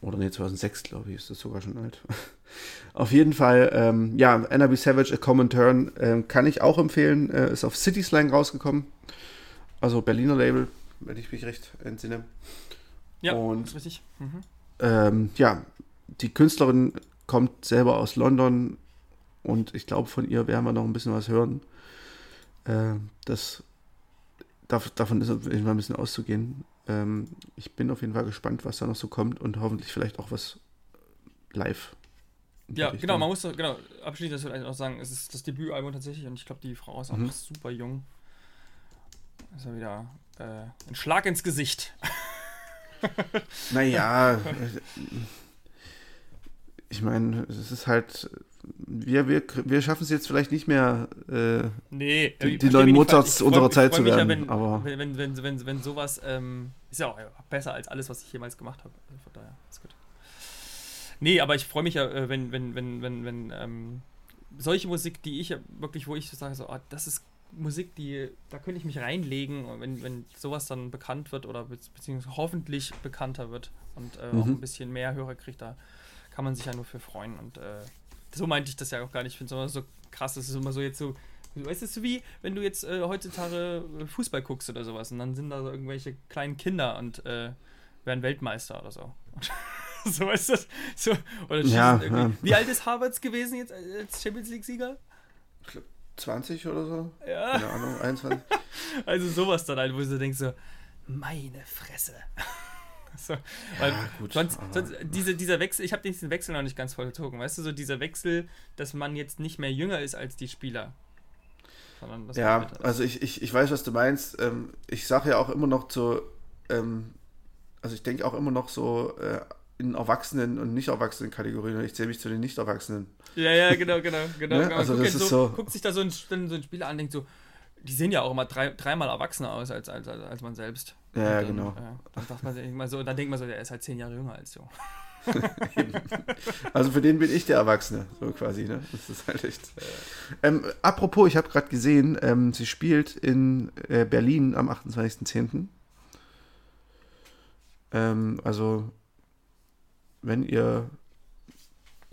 Oder 2006, glaube ich, ist das sogar schon alt. Auf jeden Fall, Anna B. Savage, A Common Turn, kann ich auch empfehlen. Ist auf City Slang rausgekommen. Also Berliner Label, wenn ich mich recht entsinne. Ja, und, ist richtig. Die Künstlerin kommt selber aus London und ich glaube, von ihr werden wir noch ein bisschen was hören. Davon ist mal ein bisschen auszugehen. Ich bin auf jeden Fall gespannt, was da noch so kommt und hoffentlich vielleicht auch was live. Ja, genau, man muss abschließend das vielleicht auch sagen, es ist das Debütalbum tatsächlich und ich glaube, die Frau ist auch noch super jung. Ist ja wieder ein Schlag ins Gesicht. Naja, ich meine, es ist halt, wir schaffen es jetzt vielleicht nicht mehr, die neuen Mozarts unserer Zeit zu werden. Ich freue mich ja, wenn sowas, ist ja auch besser als alles, was ich jemals gemacht habe. Von daher, ist gut. Nee, aber ich freue mich ja, wenn solche Musik, die ich wirklich, wo ich sage, so, das ist Musik, da könnte ich mich reinlegen, wenn sowas dann bekannt wird oder beziehungsweise hoffentlich bekannter wird und auch ein bisschen mehr Hörer kriegt, da kann man sich ja nur für freuen und so meinte ich das ja auch gar nicht. Ich finde es immer so krass, das ist immer so jetzt so, weißt du, wie wenn du jetzt heutzutage Fußball guckst oder sowas und dann sind da so irgendwelche kleinen Kinder und werden Weltmeister oder so. So ist das. So, oder ja, irgendwie. Ja. Wie alt ist Havertz gewesen jetzt als Champions-League-Sieger? Ich glaube 20 oder so. Ja. Keine Ahnung, 21. Also sowas dann halt, wo du denkst so, meine Fresse. So, weil ja, gut, sonst dieser Wechsel, ich habe diesen Wechsel noch nicht ganz vollzogen, weißt du, so dieser Wechsel, dass man jetzt nicht mehr jünger ist als die Spieler. Ja, also ich weiß, was du meinst. Ich sage ja auch immer noch also ich denke auch immer noch so in Erwachsenen- und Nicht-Erwachsenen-Kategorien. Ich zähle mich zu den Nicht-Erwachsenen. Ja, genau. Ne? Also das ist so, guckt sich da so ein Spieler an und denkt so, die sehen ja auch immer dreimal erwachsener aus als man selbst. Ja, dann, genau. Dann sagt man irgendwann so, dann denkt man so, der ist halt 10 Jahre jünger als du. Also für den bin ich der Erwachsene, so quasi, ne? Das ist halt echt. Apropos, ich habe gerade gesehen, sie spielt in Berlin am 28.10. Also, wenn ihr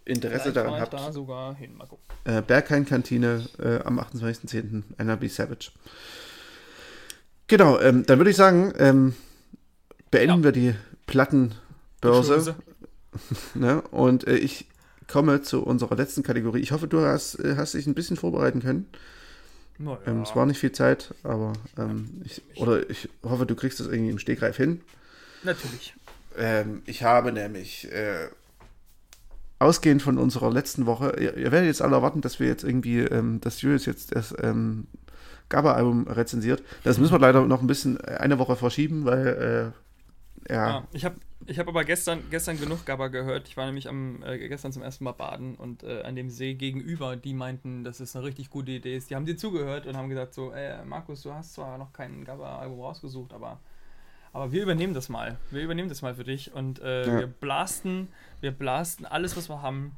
Interesse daran habt, da sogar hin, mal gucken. Berghain-Kantine am 28.10. Anna B. Savage. Genau, dann würde ich sagen, beenden wir die Plattenbörse. Ne? Und ich komme zu unserer letzten Kategorie. Ich hoffe, du hast dich ein bisschen vorbereiten können. Naja. Es war nicht viel Zeit, aber ich hoffe, du kriegst das irgendwie im Stegreif hin. Natürlich. Ich habe nämlich ausgehend von unserer letzten Woche, ihr werdet jetzt alle erwarten, dass wir jetzt irgendwie, dass Julius jetzt das Gabba-Album rezensiert. Das müssen wir leider noch ein bisschen eine Woche verschieben, weil Ich hab aber gestern genug Gabba gehört. Ich war nämlich gestern zum ersten Mal baden und an dem See gegenüber, die meinten, dass es eine richtig gute Idee ist. Die haben dir zugehört und haben gesagt so, Markus, du hast zwar noch kein Gabba-Album rausgesucht, aber wir übernehmen das mal. Wir übernehmen das mal für dich und wir blasten alles, was wir haben,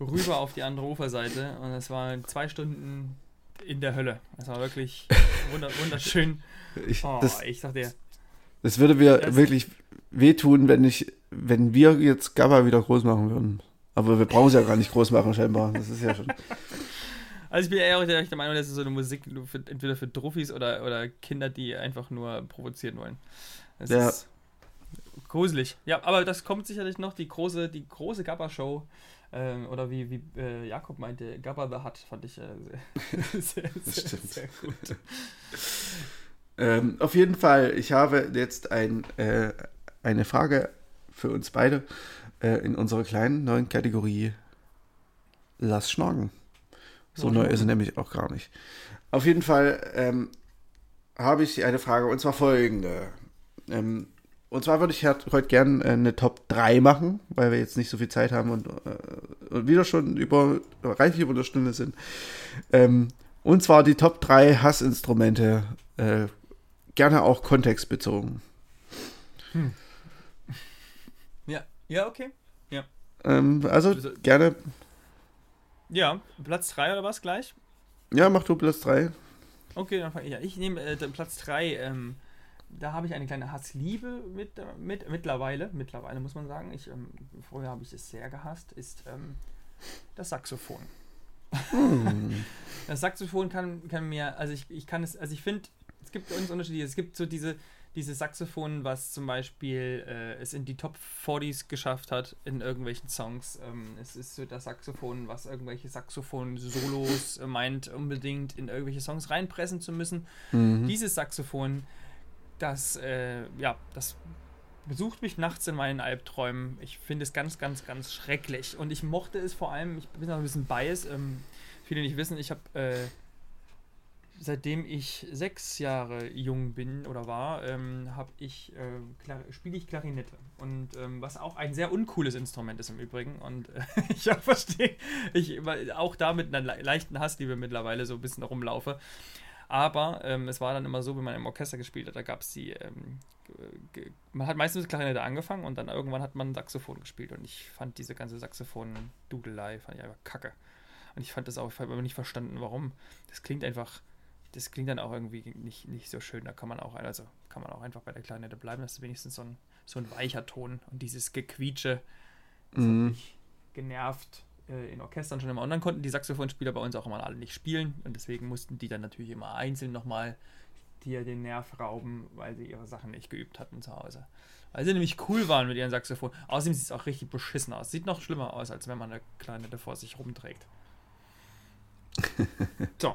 rüber auf die andere Uferseite und es waren 2 Stunden in der Hölle. Es war wirklich wunderschön. Ich sag dir, das würde mir wirklich wehtun, wenn wir jetzt Gabba wieder groß machen würden. Aber wir brauchen es ja gar nicht groß machen, scheinbar. Das ist ja schon. Also ich bin eher der Meinung, das ist so eine Musik entweder für Druffis oder Kinder, die einfach nur provozieren wollen. Das ist gruselig. Ja, aber das kommt sicherlich noch, die große Gabba-Show. Oder wie Jakob meinte, Gabba the Hutt, fand ich sehr gut. Auf jeden Fall, ich habe jetzt eine Frage für uns beide in unserer kleinen neuen Kategorie Lass schnorren. So neu ist sie nämlich auch gar nicht. Auf jeden Fall habe ich eine Frage, und zwar folgende. Und zwar würde ich heute gerne eine Top 3 machen, weil wir jetzt nicht so viel Zeit haben und wieder schon reichlich über eine Stunde sind. Und zwar die Top 3 Hassinstrumente, gerne auch kontextbezogen. Ja, okay. Ja. Also gerne. Ja, Platz 3 oder was gleich? Ja, mach du Platz 3. Okay, dann fange ich an. Ich nehme Platz 3, da habe ich eine kleine Hassliebe mittlerweile muss man sagen. Vorher habe ich es sehr gehasst, ist das Saxophon. Das Saxophon kann mir, ich finde, es gibt uns Unterschiede. Es gibt so diese Saxophon, was zum Beispiel es in die Top 40s geschafft hat in irgendwelchen Songs. Es ist so das Saxophon, was irgendwelche Saxophon-Solos meint, unbedingt in irgendwelche Songs reinpressen zu müssen. Mhm. Dieses Saxophon, das besucht mich nachts in meinen Albträumen. Ich finde es ganz, ganz, ganz schrecklich. Und ich mochte es vor allem, ich bin noch ein bisschen biased, viele nicht wissen, ich habe seitdem ich 6 Jahre jung bin oder war, spiele ich Klarinette. Und was auch ein sehr uncooles Instrument ist im Übrigen. Und ich verstehe, ich auch da mit einer leichten Hassliebe mittlerweile so ein bisschen rumlaufe. Aber es war dann immer so, wenn man im Orchester gespielt hat, da gab es man hat meistens mit Klarinette angefangen und dann irgendwann hat man Saxophon gespielt. Und ich fand diese ganze Saxophon-Dudelei, fand ich einfach kacke. Und ich fand das auch, ich habe aber nicht verstanden, warum. Das klingt dann auch irgendwie nicht so schön. Da kann man auch einfach bei der Klarinette bleiben. Das ist wenigstens so ein weicher Ton. Und dieses Gequietsche, das hat mich genervt in Orchestern schon immer. Und dann konnten die Saxophonspieler bei uns auch immer alle nicht spielen. Und deswegen mussten die dann natürlich immer einzeln nochmal dir den Nerv rauben, weil sie ihre Sachen nicht geübt hatten zu Hause. Weil sie nämlich cool waren mit ihren Saxophonen. Außerdem sieht es auch richtig beschissen aus. Sieht noch schlimmer aus, als wenn man eine Klarinette vor sich rumträgt. So,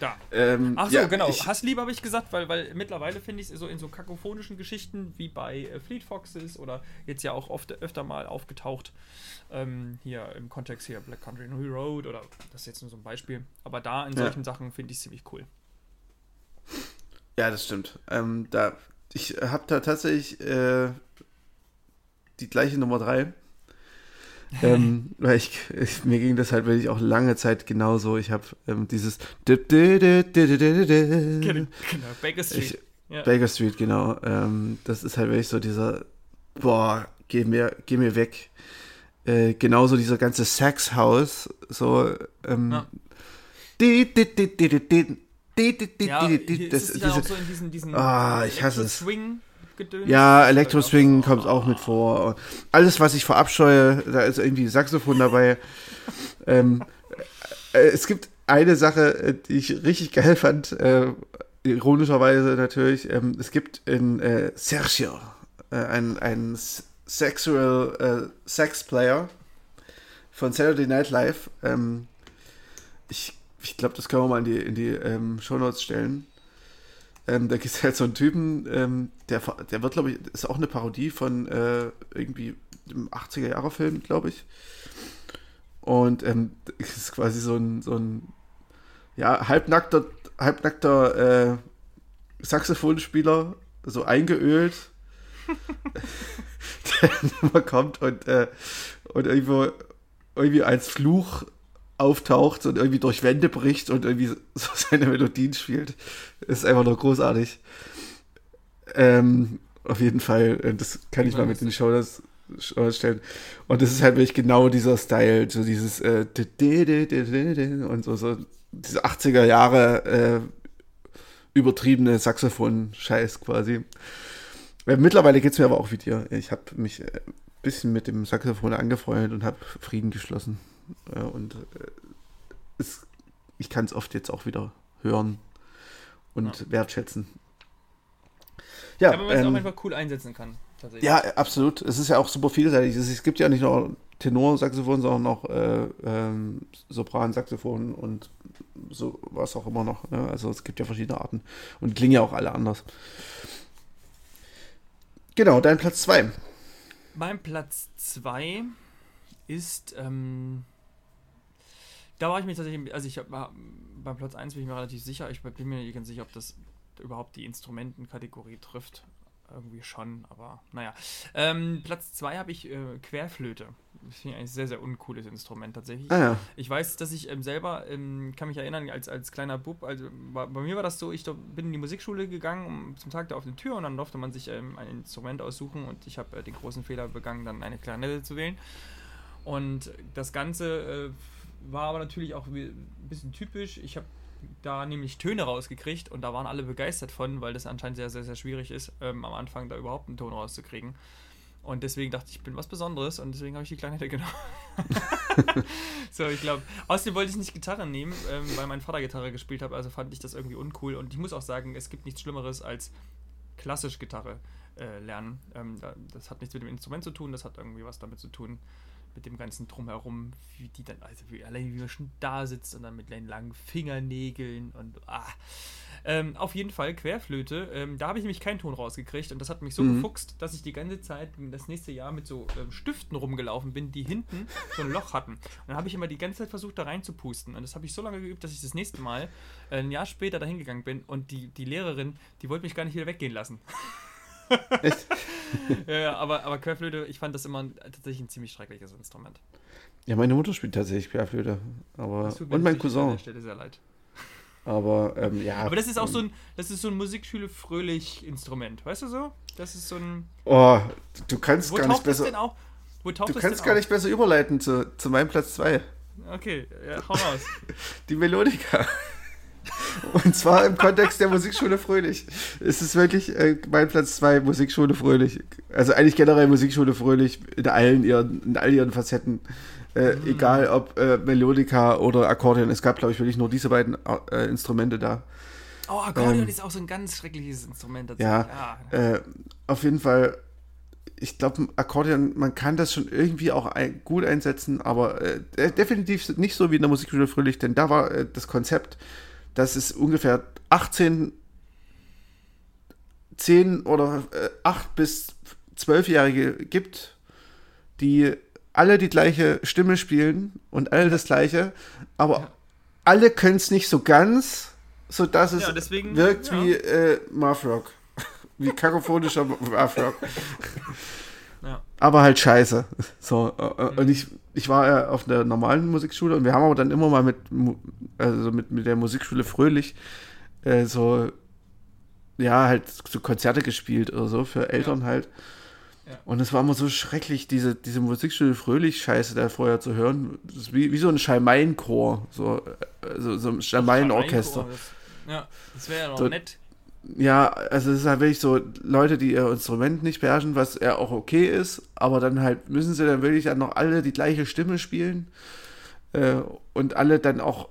da. Genau. Hassliebe habe ich gesagt, weil mittlerweile finde ich es so in so kakophonischen Geschichten wie bei Fleet Foxes oder jetzt ja auch öfter mal aufgetaucht, hier im Kontext hier Black Country New Road oder das ist jetzt nur so ein Beispiel. Aber da in solchen Sachen finde ich es ziemlich cool. Ja, das stimmt. Ich habe da tatsächlich die gleiche Nummer 3. Weil mir ging das halt wirklich auch lange Zeit genauso. Ich habe dieses. Genau, Baker Street. Ja. Baker Street, genau. Das ist halt wirklich so dieser, boah, geh mir weg. Genauso dieser ganze Sax-House, so, ja. Ja, das ist ja auch so in diesen ich hasse es. Gedöns. Ja, Elektro-Swing kommt auch mit vor. Alles, was ich verabscheue, da ist irgendwie Saxophon dabei. Es gibt eine Sache, die ich richtig geil fand, ironischerweise natürlich. Es gibt in Sergio einen Sexual Sax-Player von Saturday Night Live. Ich glaube, das können wir mal in die Shownotes stellen. Da gibt es halt so einen Typen, der wird, glaube ich, ist auch eine Parodie von irgendwie dem 80er-Jahre-Film, glaube ich. Und ist quasi so ein ja, halbnackter Saxophonspieler, so eingeölt, der immer kommt und irgendwie als Fluch auftaucht und irgendwie durch Wände bricht und irgendwie so seine Melodien spielt. Ist einfach nur großartig. Auf jeden Fall, das kann ich mal mit den Shoulders stellen. Und das ist halt wirklich genau dieser Style, so dieses und so diese 80er Jahre übertriebene Saxophon-Scheiß quasi. Mittlerweile geht es mir aber auch wie dir. Ich habe mich ein bisschen mit dem Saxophon angefreundet und habe Frieden geschlossen. Und ich kann es oft jetzt auch wieder hören und wertschätzen. Ja, aber man es auch einfach cool einsetzen kann. Tatsächlich. Ja, absolut. Es ist ja auch super vielseitig. Es gibt ja nicht nur Tenorsaxophon, sondern auch Sopransaxophon und so was auch immer noch. Ne? Also es gibt ja verschiedene Arten und klingen ja auch alle anders. Genau, dein Platz 2. Mein Platz 2 ist, da war ich mir tatsächlich, also ich habe beim Platz 1 bin ich mir relativ sicher, ich bin mir nicht ganz sicher, ob das überhaupt die Instrumentenkategorie trifft, irgendwie schon, aber naja. Platz 2 habe ich Querflöte, das finde ich eigentlich ein sehr, sehr uncooles Instrument tatsächlich. Ah, ja. Ich weiß, dass ich selber, kann mich erinnern, als kleiner Bub, also bei mir war das so, ich bin in die Musikschule gegangen zum Tag der offenen Tür und dann durfte man sich ein Instrument aussuchen und ich habe den großen Fehler begangen, dann eine Klarinette zu wählen. Und das Ganze war aber natürlich auch ein bisschen typisch. Ich habe da nämlich Töne rausgekriegt und da waren alle begeistert von, weil das anscheinend sehr, sehr, sehr schwierig ist, am Anfang da überhaupt einen Ton rauszukriegen. Und deswegen dachte ich, ich bin was Besonderes und deswegen habe ich die Klarinette genommen. So, ich glaube. Außerdem wollte ich nicht Gitarre nehmen, weil mein Vater Gitarre gespielt hat, also fand ich das irgendwie uncool. Und ich muss auch sagen, es gibt nichts Schlimmeres als klassisch Gitarre lernen. Das hat nichts mit dem Instrument zu tun, das hat irgendwie was damit zu tun, mit dem ganzen Drumherum, wie die dann, also wie man schon da sitzt und dann mit den langen Fingernägeln und auf jeden Fall Querflöte, da habe ich nämlich keinen Ton rausgekriegt und das hat mich so gefuchst, dass ich die ganze Zeit das nächste Jahr mit so Stiften rumgelaufen bin, die hinten so ein Loch hatten. Und dann habe ich immer die ganze Zeit versucht, da reinzupusten und das habe ich so lange geübt, dass ich das nächste Mal ein Jahr später dahin gegangen bin und die Lehrerin, die wollte mich gar nicht wieder weggehen lassen. Echt? Ja, aber Querflöte, ich fand das immer tatsächlich ein ziemlich schreckliches Instrument. Ja, meine Mutter spielt tatsächlich Querflöte. Und mein Cousin. An der Stelle sehr leid. Aber, ja. Aber das ist auch so ein Musikschule-Fröhlich-Instrument, weißt du so? Das ist so ein... Oh, du kannst gar nicht besser... Du kannst gar nicht besser überleiten zu meinem Platz 2. Okay, ja, hau raus. Die Melodika. Und zwar im Kontext der Musikschule Fröhlich. Es ist wirklich mein Platz 2, Musikschule Fröhlich. Also eigentlich generell Musikschule Fröhlich in all ihren Facetten. Egal ob Melodika oder Akkordeon. Es gab, glaube ich, wirklich nur diese beiden Instrumente da. Oh, Akkordeon ist auch so ein ganz schreckliches Instrument. Dazu. Ja. Auf jeden Fall, ich glaube, Akkordeon, man kann das schon irgendwie auch gut einsetzen, aber definitiv nicht so wie in der Musikschule Fröhlich, denn da war das Konzept, dass es ungefähr 10 oder 8 bis 12-Jährige gibt, die alle die gleiche Stimme spielen und alle das Gleiche, aber alle können es nicht so ganz, sodass es wirkt wie Mathrock, wie kakophonischer Mathrock. Ja. Aber halt scheiße. So, und ich war ja auf einer normalen Musikschule und wir haben aber dann immer mal mit der Musikschule Fröhlich so ja, halt so Konzerte gespielt oder so für Eltern halt. Ja. Und es war immer so schrecklich, diese Musikschule Fröhlich-Scheiße da vorher zu hören. Das ist wie so ein Schalmeienchor, so ein Schalmeienorchester. Ja, das wäre ja noch so nett. Ja, also es ist halt wirklich so Leute, die ihr Instrument nicht beherrschen, was ja auch okay ist, aber dann halt müssen sie dann wirklich dann noch alle die gleiche Stimme spielen und alle dann auch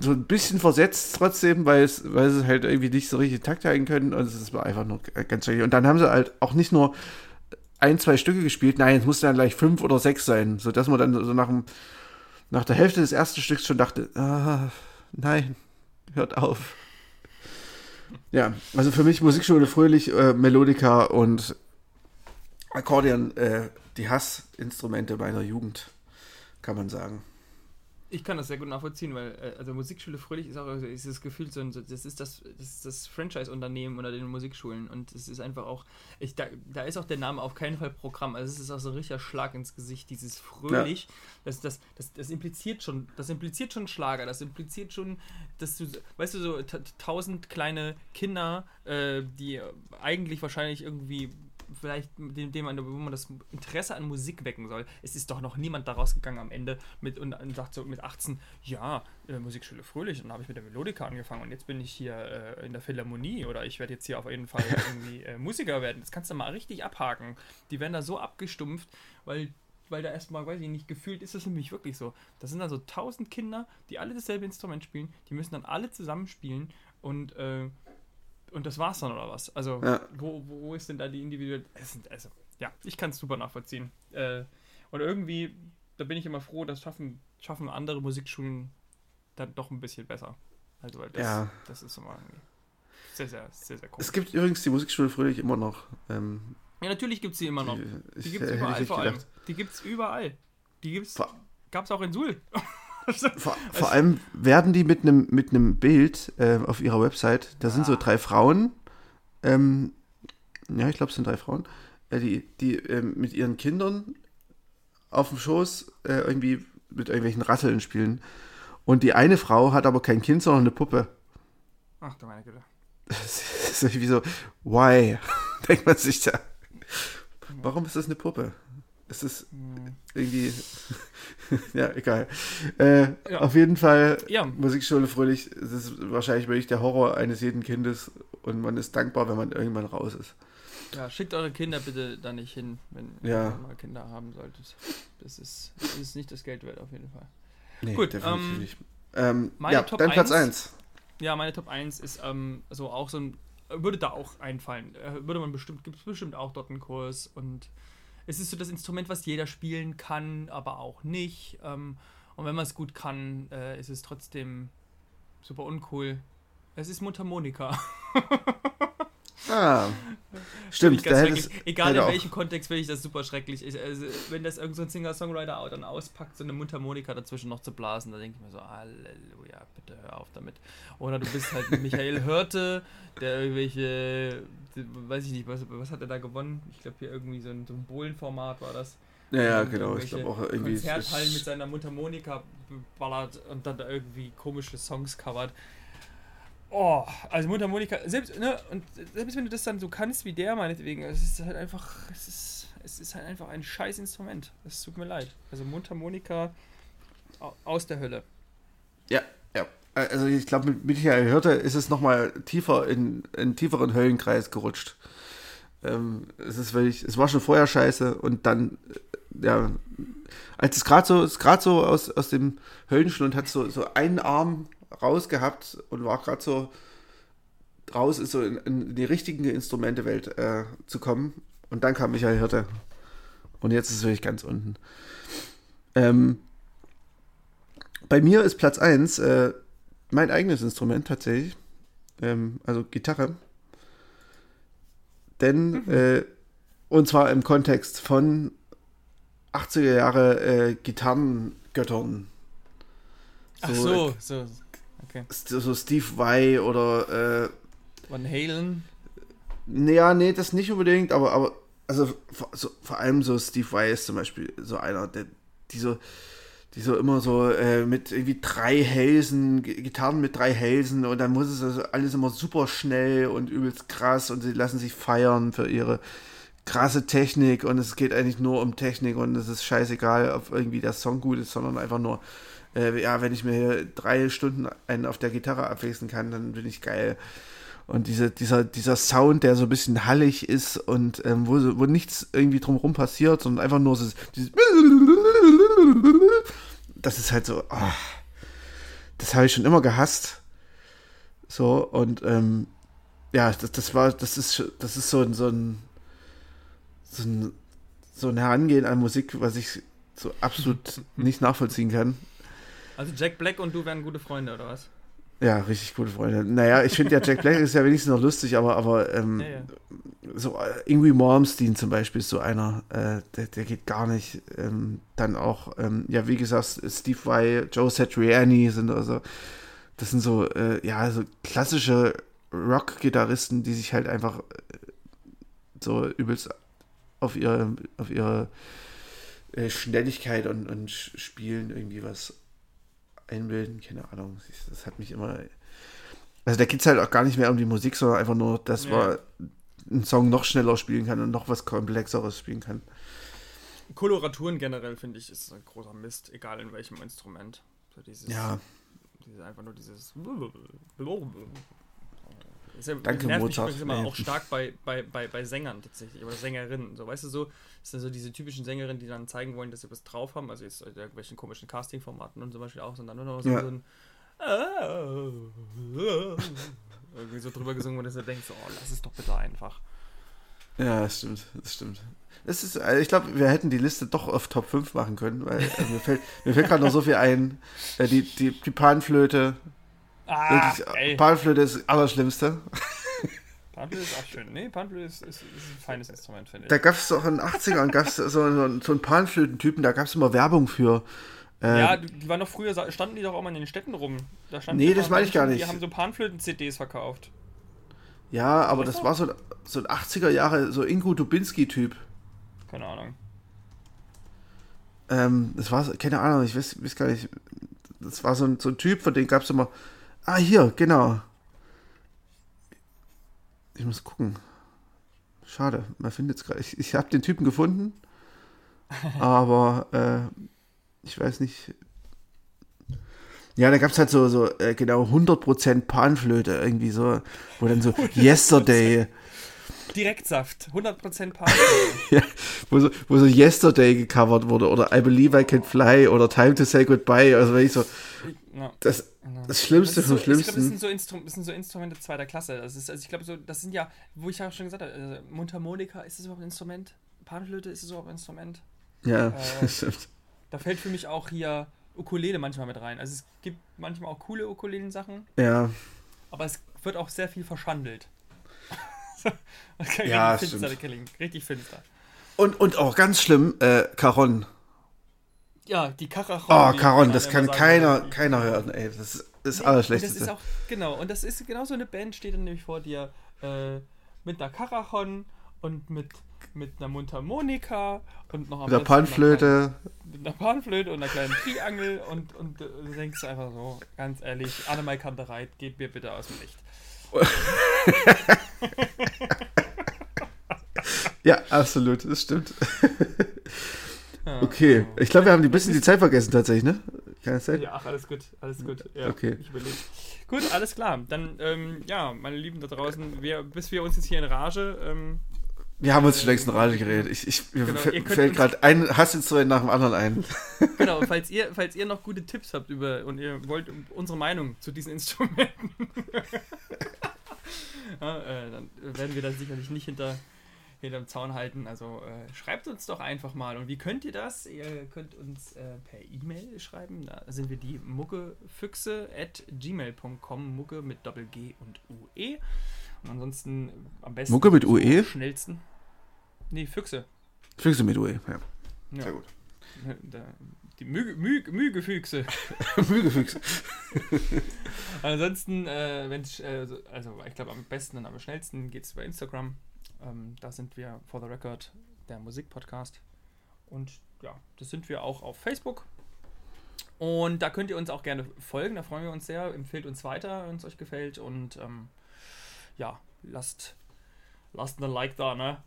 so ein bisschen versetzt trotzdem, weil sie halt irgendwie nicht so richtig Takt halten können und es war einfach nur ganz schrecklich. Und dann haben sie halt auch nicht nur 1, 2 Stücke gespielt, nein, es mussten dann gleich 5 oder 6 sein, sodass man dann so nach der Hälfte des ersten Stücks schon dachte, ah, nein, hört auf. Ja, also für mich Musikschule Fröhlich, Melodika und Akkordeon, die Hassinstrumente meiner Jugend, kann man sagen. Ich kann das sehr gut nachvollziehen, weil also Musikschule Fröhlich ist auch das Gefühl, das ist das Franchise-Unternehmen unter den Musikschulen und es ist einfach auch, da ist auch der Name auf keinen Fall Programm, also es ist auch so ein richtiger Schlag ins Gesicht, dieses Fröhlich, ja. Das impliziert schon Schlager, das impliziert schon, dass du, weißt du, so 1000 kleine Kinder, die eigentlich wahrscheinlich irgendwie vielleicht wo man das Interesse an Musik wecken soll. Es ist doch noch niemand da rausgegangen am Ende und sagt so mit 18, ja, Musikschule Fröhlich, und dann habe ich mit der Melodika angefangen und jetzt bin ich hier in der Philharmonie oder ich werde jetzt hier auf jeden Fall irgendwie Musiker werden. Das kannst du mal richtig abhaken. Die werden da so abgestumpft, weil da erstmal, weiß ich nicht, gefühlt ist das nämlich wirklich so. Das sind dann so 1000 Kinder, die alle dasselbe Instrument spielen, die müssen dann alle zusammen spielen und das war's dann, oder was? Also, ja. Wo ist denn da die individuelle... Also, ja, ich kann es super nachvollziehen. Und irgendwie, da bin ich immer froh, das schaffen andere Musikschulen dann doch ein bisschen besser. Also, weil das ist immer sehr, sehr, sehr, sehr cool. Es gibt übrigens die Musikschule Fröhlich immer noch. Ja, natürlich gibt es die immer noch. Die gibt es überall, vor allem. Die gibt es überall. Die gab es auch in Suhl. Vor allem werden die mit einem Bild auf ihrer Website, da sind so 3 Frauen, ja, ich glaube, es sind 3 Frauen, die mit ihren Kindern auf dem Schoß irgendwie mit irgendwelchen Rasseln spielen. Und die eine Frau hat aber kein Kind, sondern eine Puppe. Ach du meine Güte. Das ist irgendwie so, why? Denkt man sich da. Warum ist das eine Puppe? Es ist irgendwie, ja, egal. Auf jeden Fall, Musikschule Fröhlich, es ist wahrscheinlich wirklich der Horror eines jeden Kindes und man ist dankbar, wenn man irgendwann raus ist. Ja, schickt eure Kinder bitte da nicht hin, wenn ihr mal Kinder haben solltet. Das ist nicht das Geld wert, auf jeden Fall. Nee, gut, definitiv nicht. Dein Platz 1. Ja, meine Top 1 ist so auch so ein, würde da auch einfallen. Gibt es bestimmt auch dort einen Kurs und es ist so das Instrument, was jeder spielen kann, aber auch nicht. Und wenn man es gut kann, ist es trotzdem super uncool. Es ist Mundharmonika. Ah, stimmt. Egal in welchem Kontext, finde ich das super schrecklich. Also, wenn das irgend so ein Singer-Songwriter dann auspackt, so eine Mundharmonika dazwischen noch zu blasen, dann denke ich mir so, Halleluja, bitte hör auf damit. Oder du bist halt Michael Hirte, der irgendwelche, weiß ich nicht, was hat er da gewonnen? Ich glaube hier irgendwie so ein Bohlenformat war das. Ja, genau. Ich glaube auch irgendwie Konzerthallen mit seiner Mundharmonika ballert und dann da irgendwie komische Songs covert. Oh, also Mundharmonika, selbst, ne, und selbst wenn du das dann so kannst wie der, meinetwegen, es ist halt einfach ein scheiß Instrument. Es tut mir leid. Also Mundharmonika aus der Hölle. Ja. Also ich glaube, mit Michael Hirte ist es nochmal tiefer in einen tieferen Höllenkreis gerutscht. Es war schon vorher scheiße und dann, ja, als es gerade so aus dem Höllenschlund hat so einen Arm rausgehabt und war gerade so raus, ist so in die richtige Instrumentewelt zu kommen. Und dann kam Michael Hirte. Und jetzt ist es wirklich ganz unten. Bei mir ist Platz 1 mein eigenes Instrument tatsächlich. Also Gitarre. Denn, und zwar im Kontext von 80er Jahre Gitarrengöttern. So. Okay. So Steve Vai oder Van Halen? Naja, nee, das nicht unbedingt, aber also vor allem so Steve Vai ist zum Beispiel so einer, der die so die so immer so mit irgendwie 3 Hälsen, Gitarren mit 3 Hälsen und dann muss es also alles immer super schnell und übelst krass und sie lassen sich feiern für ihre krasse Technik und es geht eigentlich nur um Technik und es ist scheißegal, ob irgendwie der Song gut ist, sondern einfach nur, ja, wenn ich mir hier 3 Stunden einen auf der Gitarre abwechseln kann, dann bin ich geil. Und dieser Sound, der so ein bisschen hallig ist und wo nichts irgendwie drumherum passiert, sondern einfach nur so dieses, das ist halt so, oh, das habe ich schon immer gehasst. So, und ja, das ist so ein Herangehen an Musik, was ich so absolut nicht nachvollziehen kann. Also Jack Black und du wären gute Freunde, oder was? Ja, richtig gute Freunde. Naja, ich finde ja, Jack Black ist ja wenigstens noch lustig, aber ja. So Ingwie Malmsteen zum Beispiel ist so einer, der geht gar nicht. Dann auch, ja, wie gesagt, Steve Vai, Joe Satriani sind also, das sind so, ja, so klassische Rock-Gitarristen, die sich halt einfach so übelst auf ihre Schnelligkeit und Spielen irgendwie was einbilden, keine Ahnung, das hat mich immer, also da geht es halt auch gar nicht mehr um die Musik, sondern einfach nur, dass man einen Song noch schneller spielen kann und noch was Komplexeres spielen kann. Koloraturen generell, finde ich, ist ein großer Mist, egal in welchem Instrument. So dieses, ja. Dieses, einfach nur dieses Danke, nervt mich übrigens immer auch stark bei Sängern tatsächlich, oder Sängerinnen. So, weißt du, so, das sind so diese typischen Sängerinnen, die dann zeigen wollen, dass sie was drauf haben, also jetzt irgendwelchen komischen Casting-Formaten und zum Beispiel auch, sondern dann nur noch so, so ein irgendwie so drüber gesungen, wo du denkst, oh, lass es doch bitte einfach. Ja, das stimmt, das stimmt. Es ist, also ich glaube, wir hätten die Liste doch auf Top 5 machen können, weil mir fällt gerade noch so viel ein. Die Panflöte. Ah, Panflöte ist das Allerschlimmste. Panflöte ist auch schön. Nee, Panflöte ist ein feines Instrument, finde ich. Da gab es auch in den 80ern gab's so einen Panflötentypen, da gab es immer Werbung für. Ja, die waren doch früher, standen die doch auch mal in den Städten rum. Da nee, das meine ich gar nicht. Die haben so Panflöten-CDs verkauft. Ja, aber das war so ein 80er-Jahre, so Ingo Dubinski-Typ. Keine Ahnung. Das war, keine Ahnung, ich weiß gar nicht. Das war so ein Typ, von dem gab es immer... Ah, hier, genau. Ich muss gucken. Schade, man findet es gerade. Ich habe den Typen gefunden, aber ich weiß nicht. Ja, da gab es halt so genau 100% Panflöte irgendwie so, wo dann so 100%. Yesterday. Direktsaft, 100% Panflöte. Ja, wo so Yesterday gecovert wurde oder I Believe I Can Fly oder Time to Say Goodbye. Also wenn ich so... No. Das Schlimmste vom Schlimmsten. Ich glaube, das sind so Instrumente zweiter Klasse. Das ist, also ich glaube, so, das sind ja, wo ich ja schon gesagt habe, Mundharmonika, ist das überhaupt ein Instrument? Panflöte, ist das überhaupt ein Instrument? Ja, stimmt. Da fällt für mich auch hier Ukulele manchmal mit rein. Also es gibt manchmal auch coole Ukulelen-Sachen. Ja. Aber es wird auch sehr viel verschandelt. Ja, richtig finster, richtig finster. Und auch ganz schlimm, Cajon. Ja, die Karachonen. Oh, Caron, das kann keiner hören, ey. Das ist alles Schlechteste. Das ist auch, genau, und das ist genau so eine Band, steht dann nämlich vor dir mit einer Karachon und mit einer Mundharmonika und noch mit einer Panflöte. Mit einer Panflöte und einer kleinen Triangel und du denkst einfach so, ganz ehrlich, Annemai Kantereit, geht mir bitte aus dem Licht. Ja, absolut, das stimmt. Okay, ich glaube, wir haben ein bisschen die Zeit vergessen tatsächlich, ne? Keine Zeit? Ja, ach, alles gut. Ja, okay. Ich überlege. Gut, alles klar. Dann, ja, meine Lieben da draußen, bis wir uns jetzt hier in Rage... wir haben uns schon längst in Rage geredet. Mir fällt gerade ein Hassinstrument nach dem anderen ein. Genau, falls ihr noch gute Tipps habt und ihr wollt unsere Meinung zu diesen Instrumenten, ja, dann werden wir da sicherlich nicht hinterm Zaun halten, also schreibt uns doch einfach mal. Und wie könnt ihr das? Ihr könnt uns per E-Mail schreiben, da sind wir die muckefüchse@gmail.com, Mucke mit Doppel-G und UE. Und ansonsten am besten... Mucke mit UE? Schnellsten. Nee, Füchse. Füchse mit UE, ja. Sehr gut. Die Mügefüchse. Mügefüchse. Ansonsten, also ich glaube am besten und am schnellsten geht es über Instagram. Da sind wir For The Record, der Musikpodcast. Und ja, das sind wir auch auf Facebook. Und da könnt ihr uns auch gerne folgen, da freuen wir uns sehr. Empfehlt uns weiter, wenn es euch gefällt. Und ja, lasst ein Like da, ne?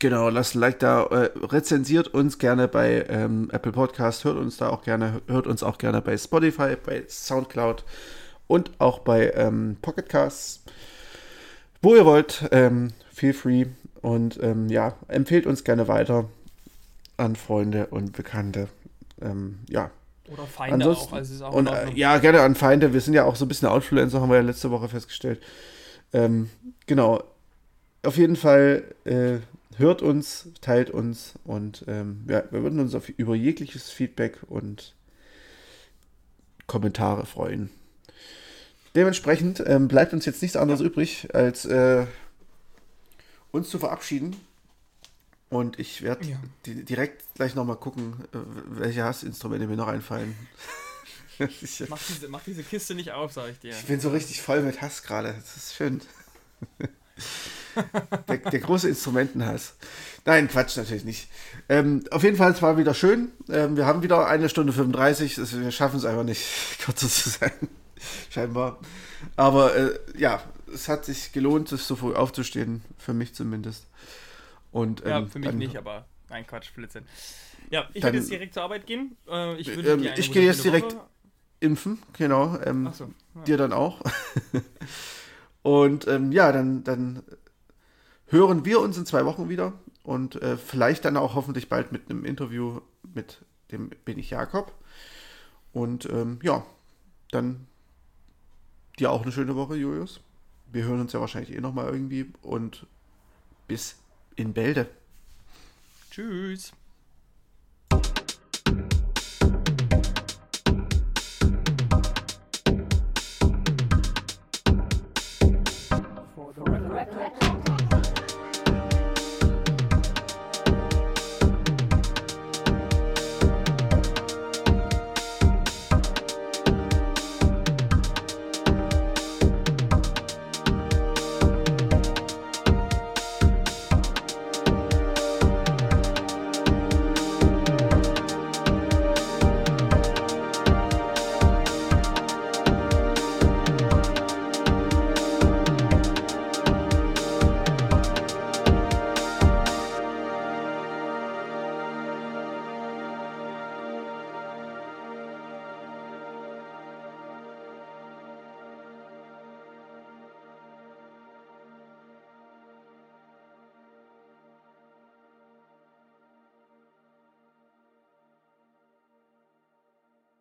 Genau, lasst ein Like da. Rezensiert uns gerne bei Apple Podcast, hört uns auch gerne bei Spotify, bei Soundcloud und auch bei Pocket Casts. Wo ihr wollt, feel free. Und ja, empfehlt uns gerne weiter an Freunde und Bekannte. Ja. Oder Feinde. Ansonsten, auch. Also ist auch und, ja, gerne an Feinde. Wir sind ja auch so ein bisschen Outfluencer, haben wir ja letzte Woche festgestellt. Genau. Auf jeden Fall hört uns, teilt uns und ja, wir würden uns über jegliches Feedback und Kommentare freuen. Dementsprechend bleibt uns jetzt nichts anderes übrig, als uns zu verabschieden. Und ich werde direkt gleich nochmal gucken, welche Hassinstrumente mir noch einfallen. mach diese Kiste nicht auf, sag ich dir. Ich bin so richtig voll mit Hass gerade. Das ist schön. der große Instrumentenhass. Nein, Quatsch, natürlich nicht. Auf jeden Fall, es war wieder schön. Wir haben wieder 1 Stunde 35. Also wir schaffen es einfach nicht, kürzer zu sein. Scheinbar. Aber ja, es hat sich gelohnt, so früh aufzustehen. Für mich zumindest. Und, ja, für mich dann, nicht, aber nein, Quatsch, Blödsinn. Ja, ich würde jetzt direkt zur Arbeit gehen. Ich gehe jetzt direkt impfen, genau. Ach so, ja. Dir dann auch. Und ja, dann hören wir uns in 2 Wochen wieder und vielleicht dann auch hoffentlich bald mit einem Interview mit dem Bin ich Jakob. Und ja, dann dir auch eine schöne Woche, Julius. Wir hören uns ja wahrscheinlich nochmal irgendwie und bis in Bälde. Tschüss.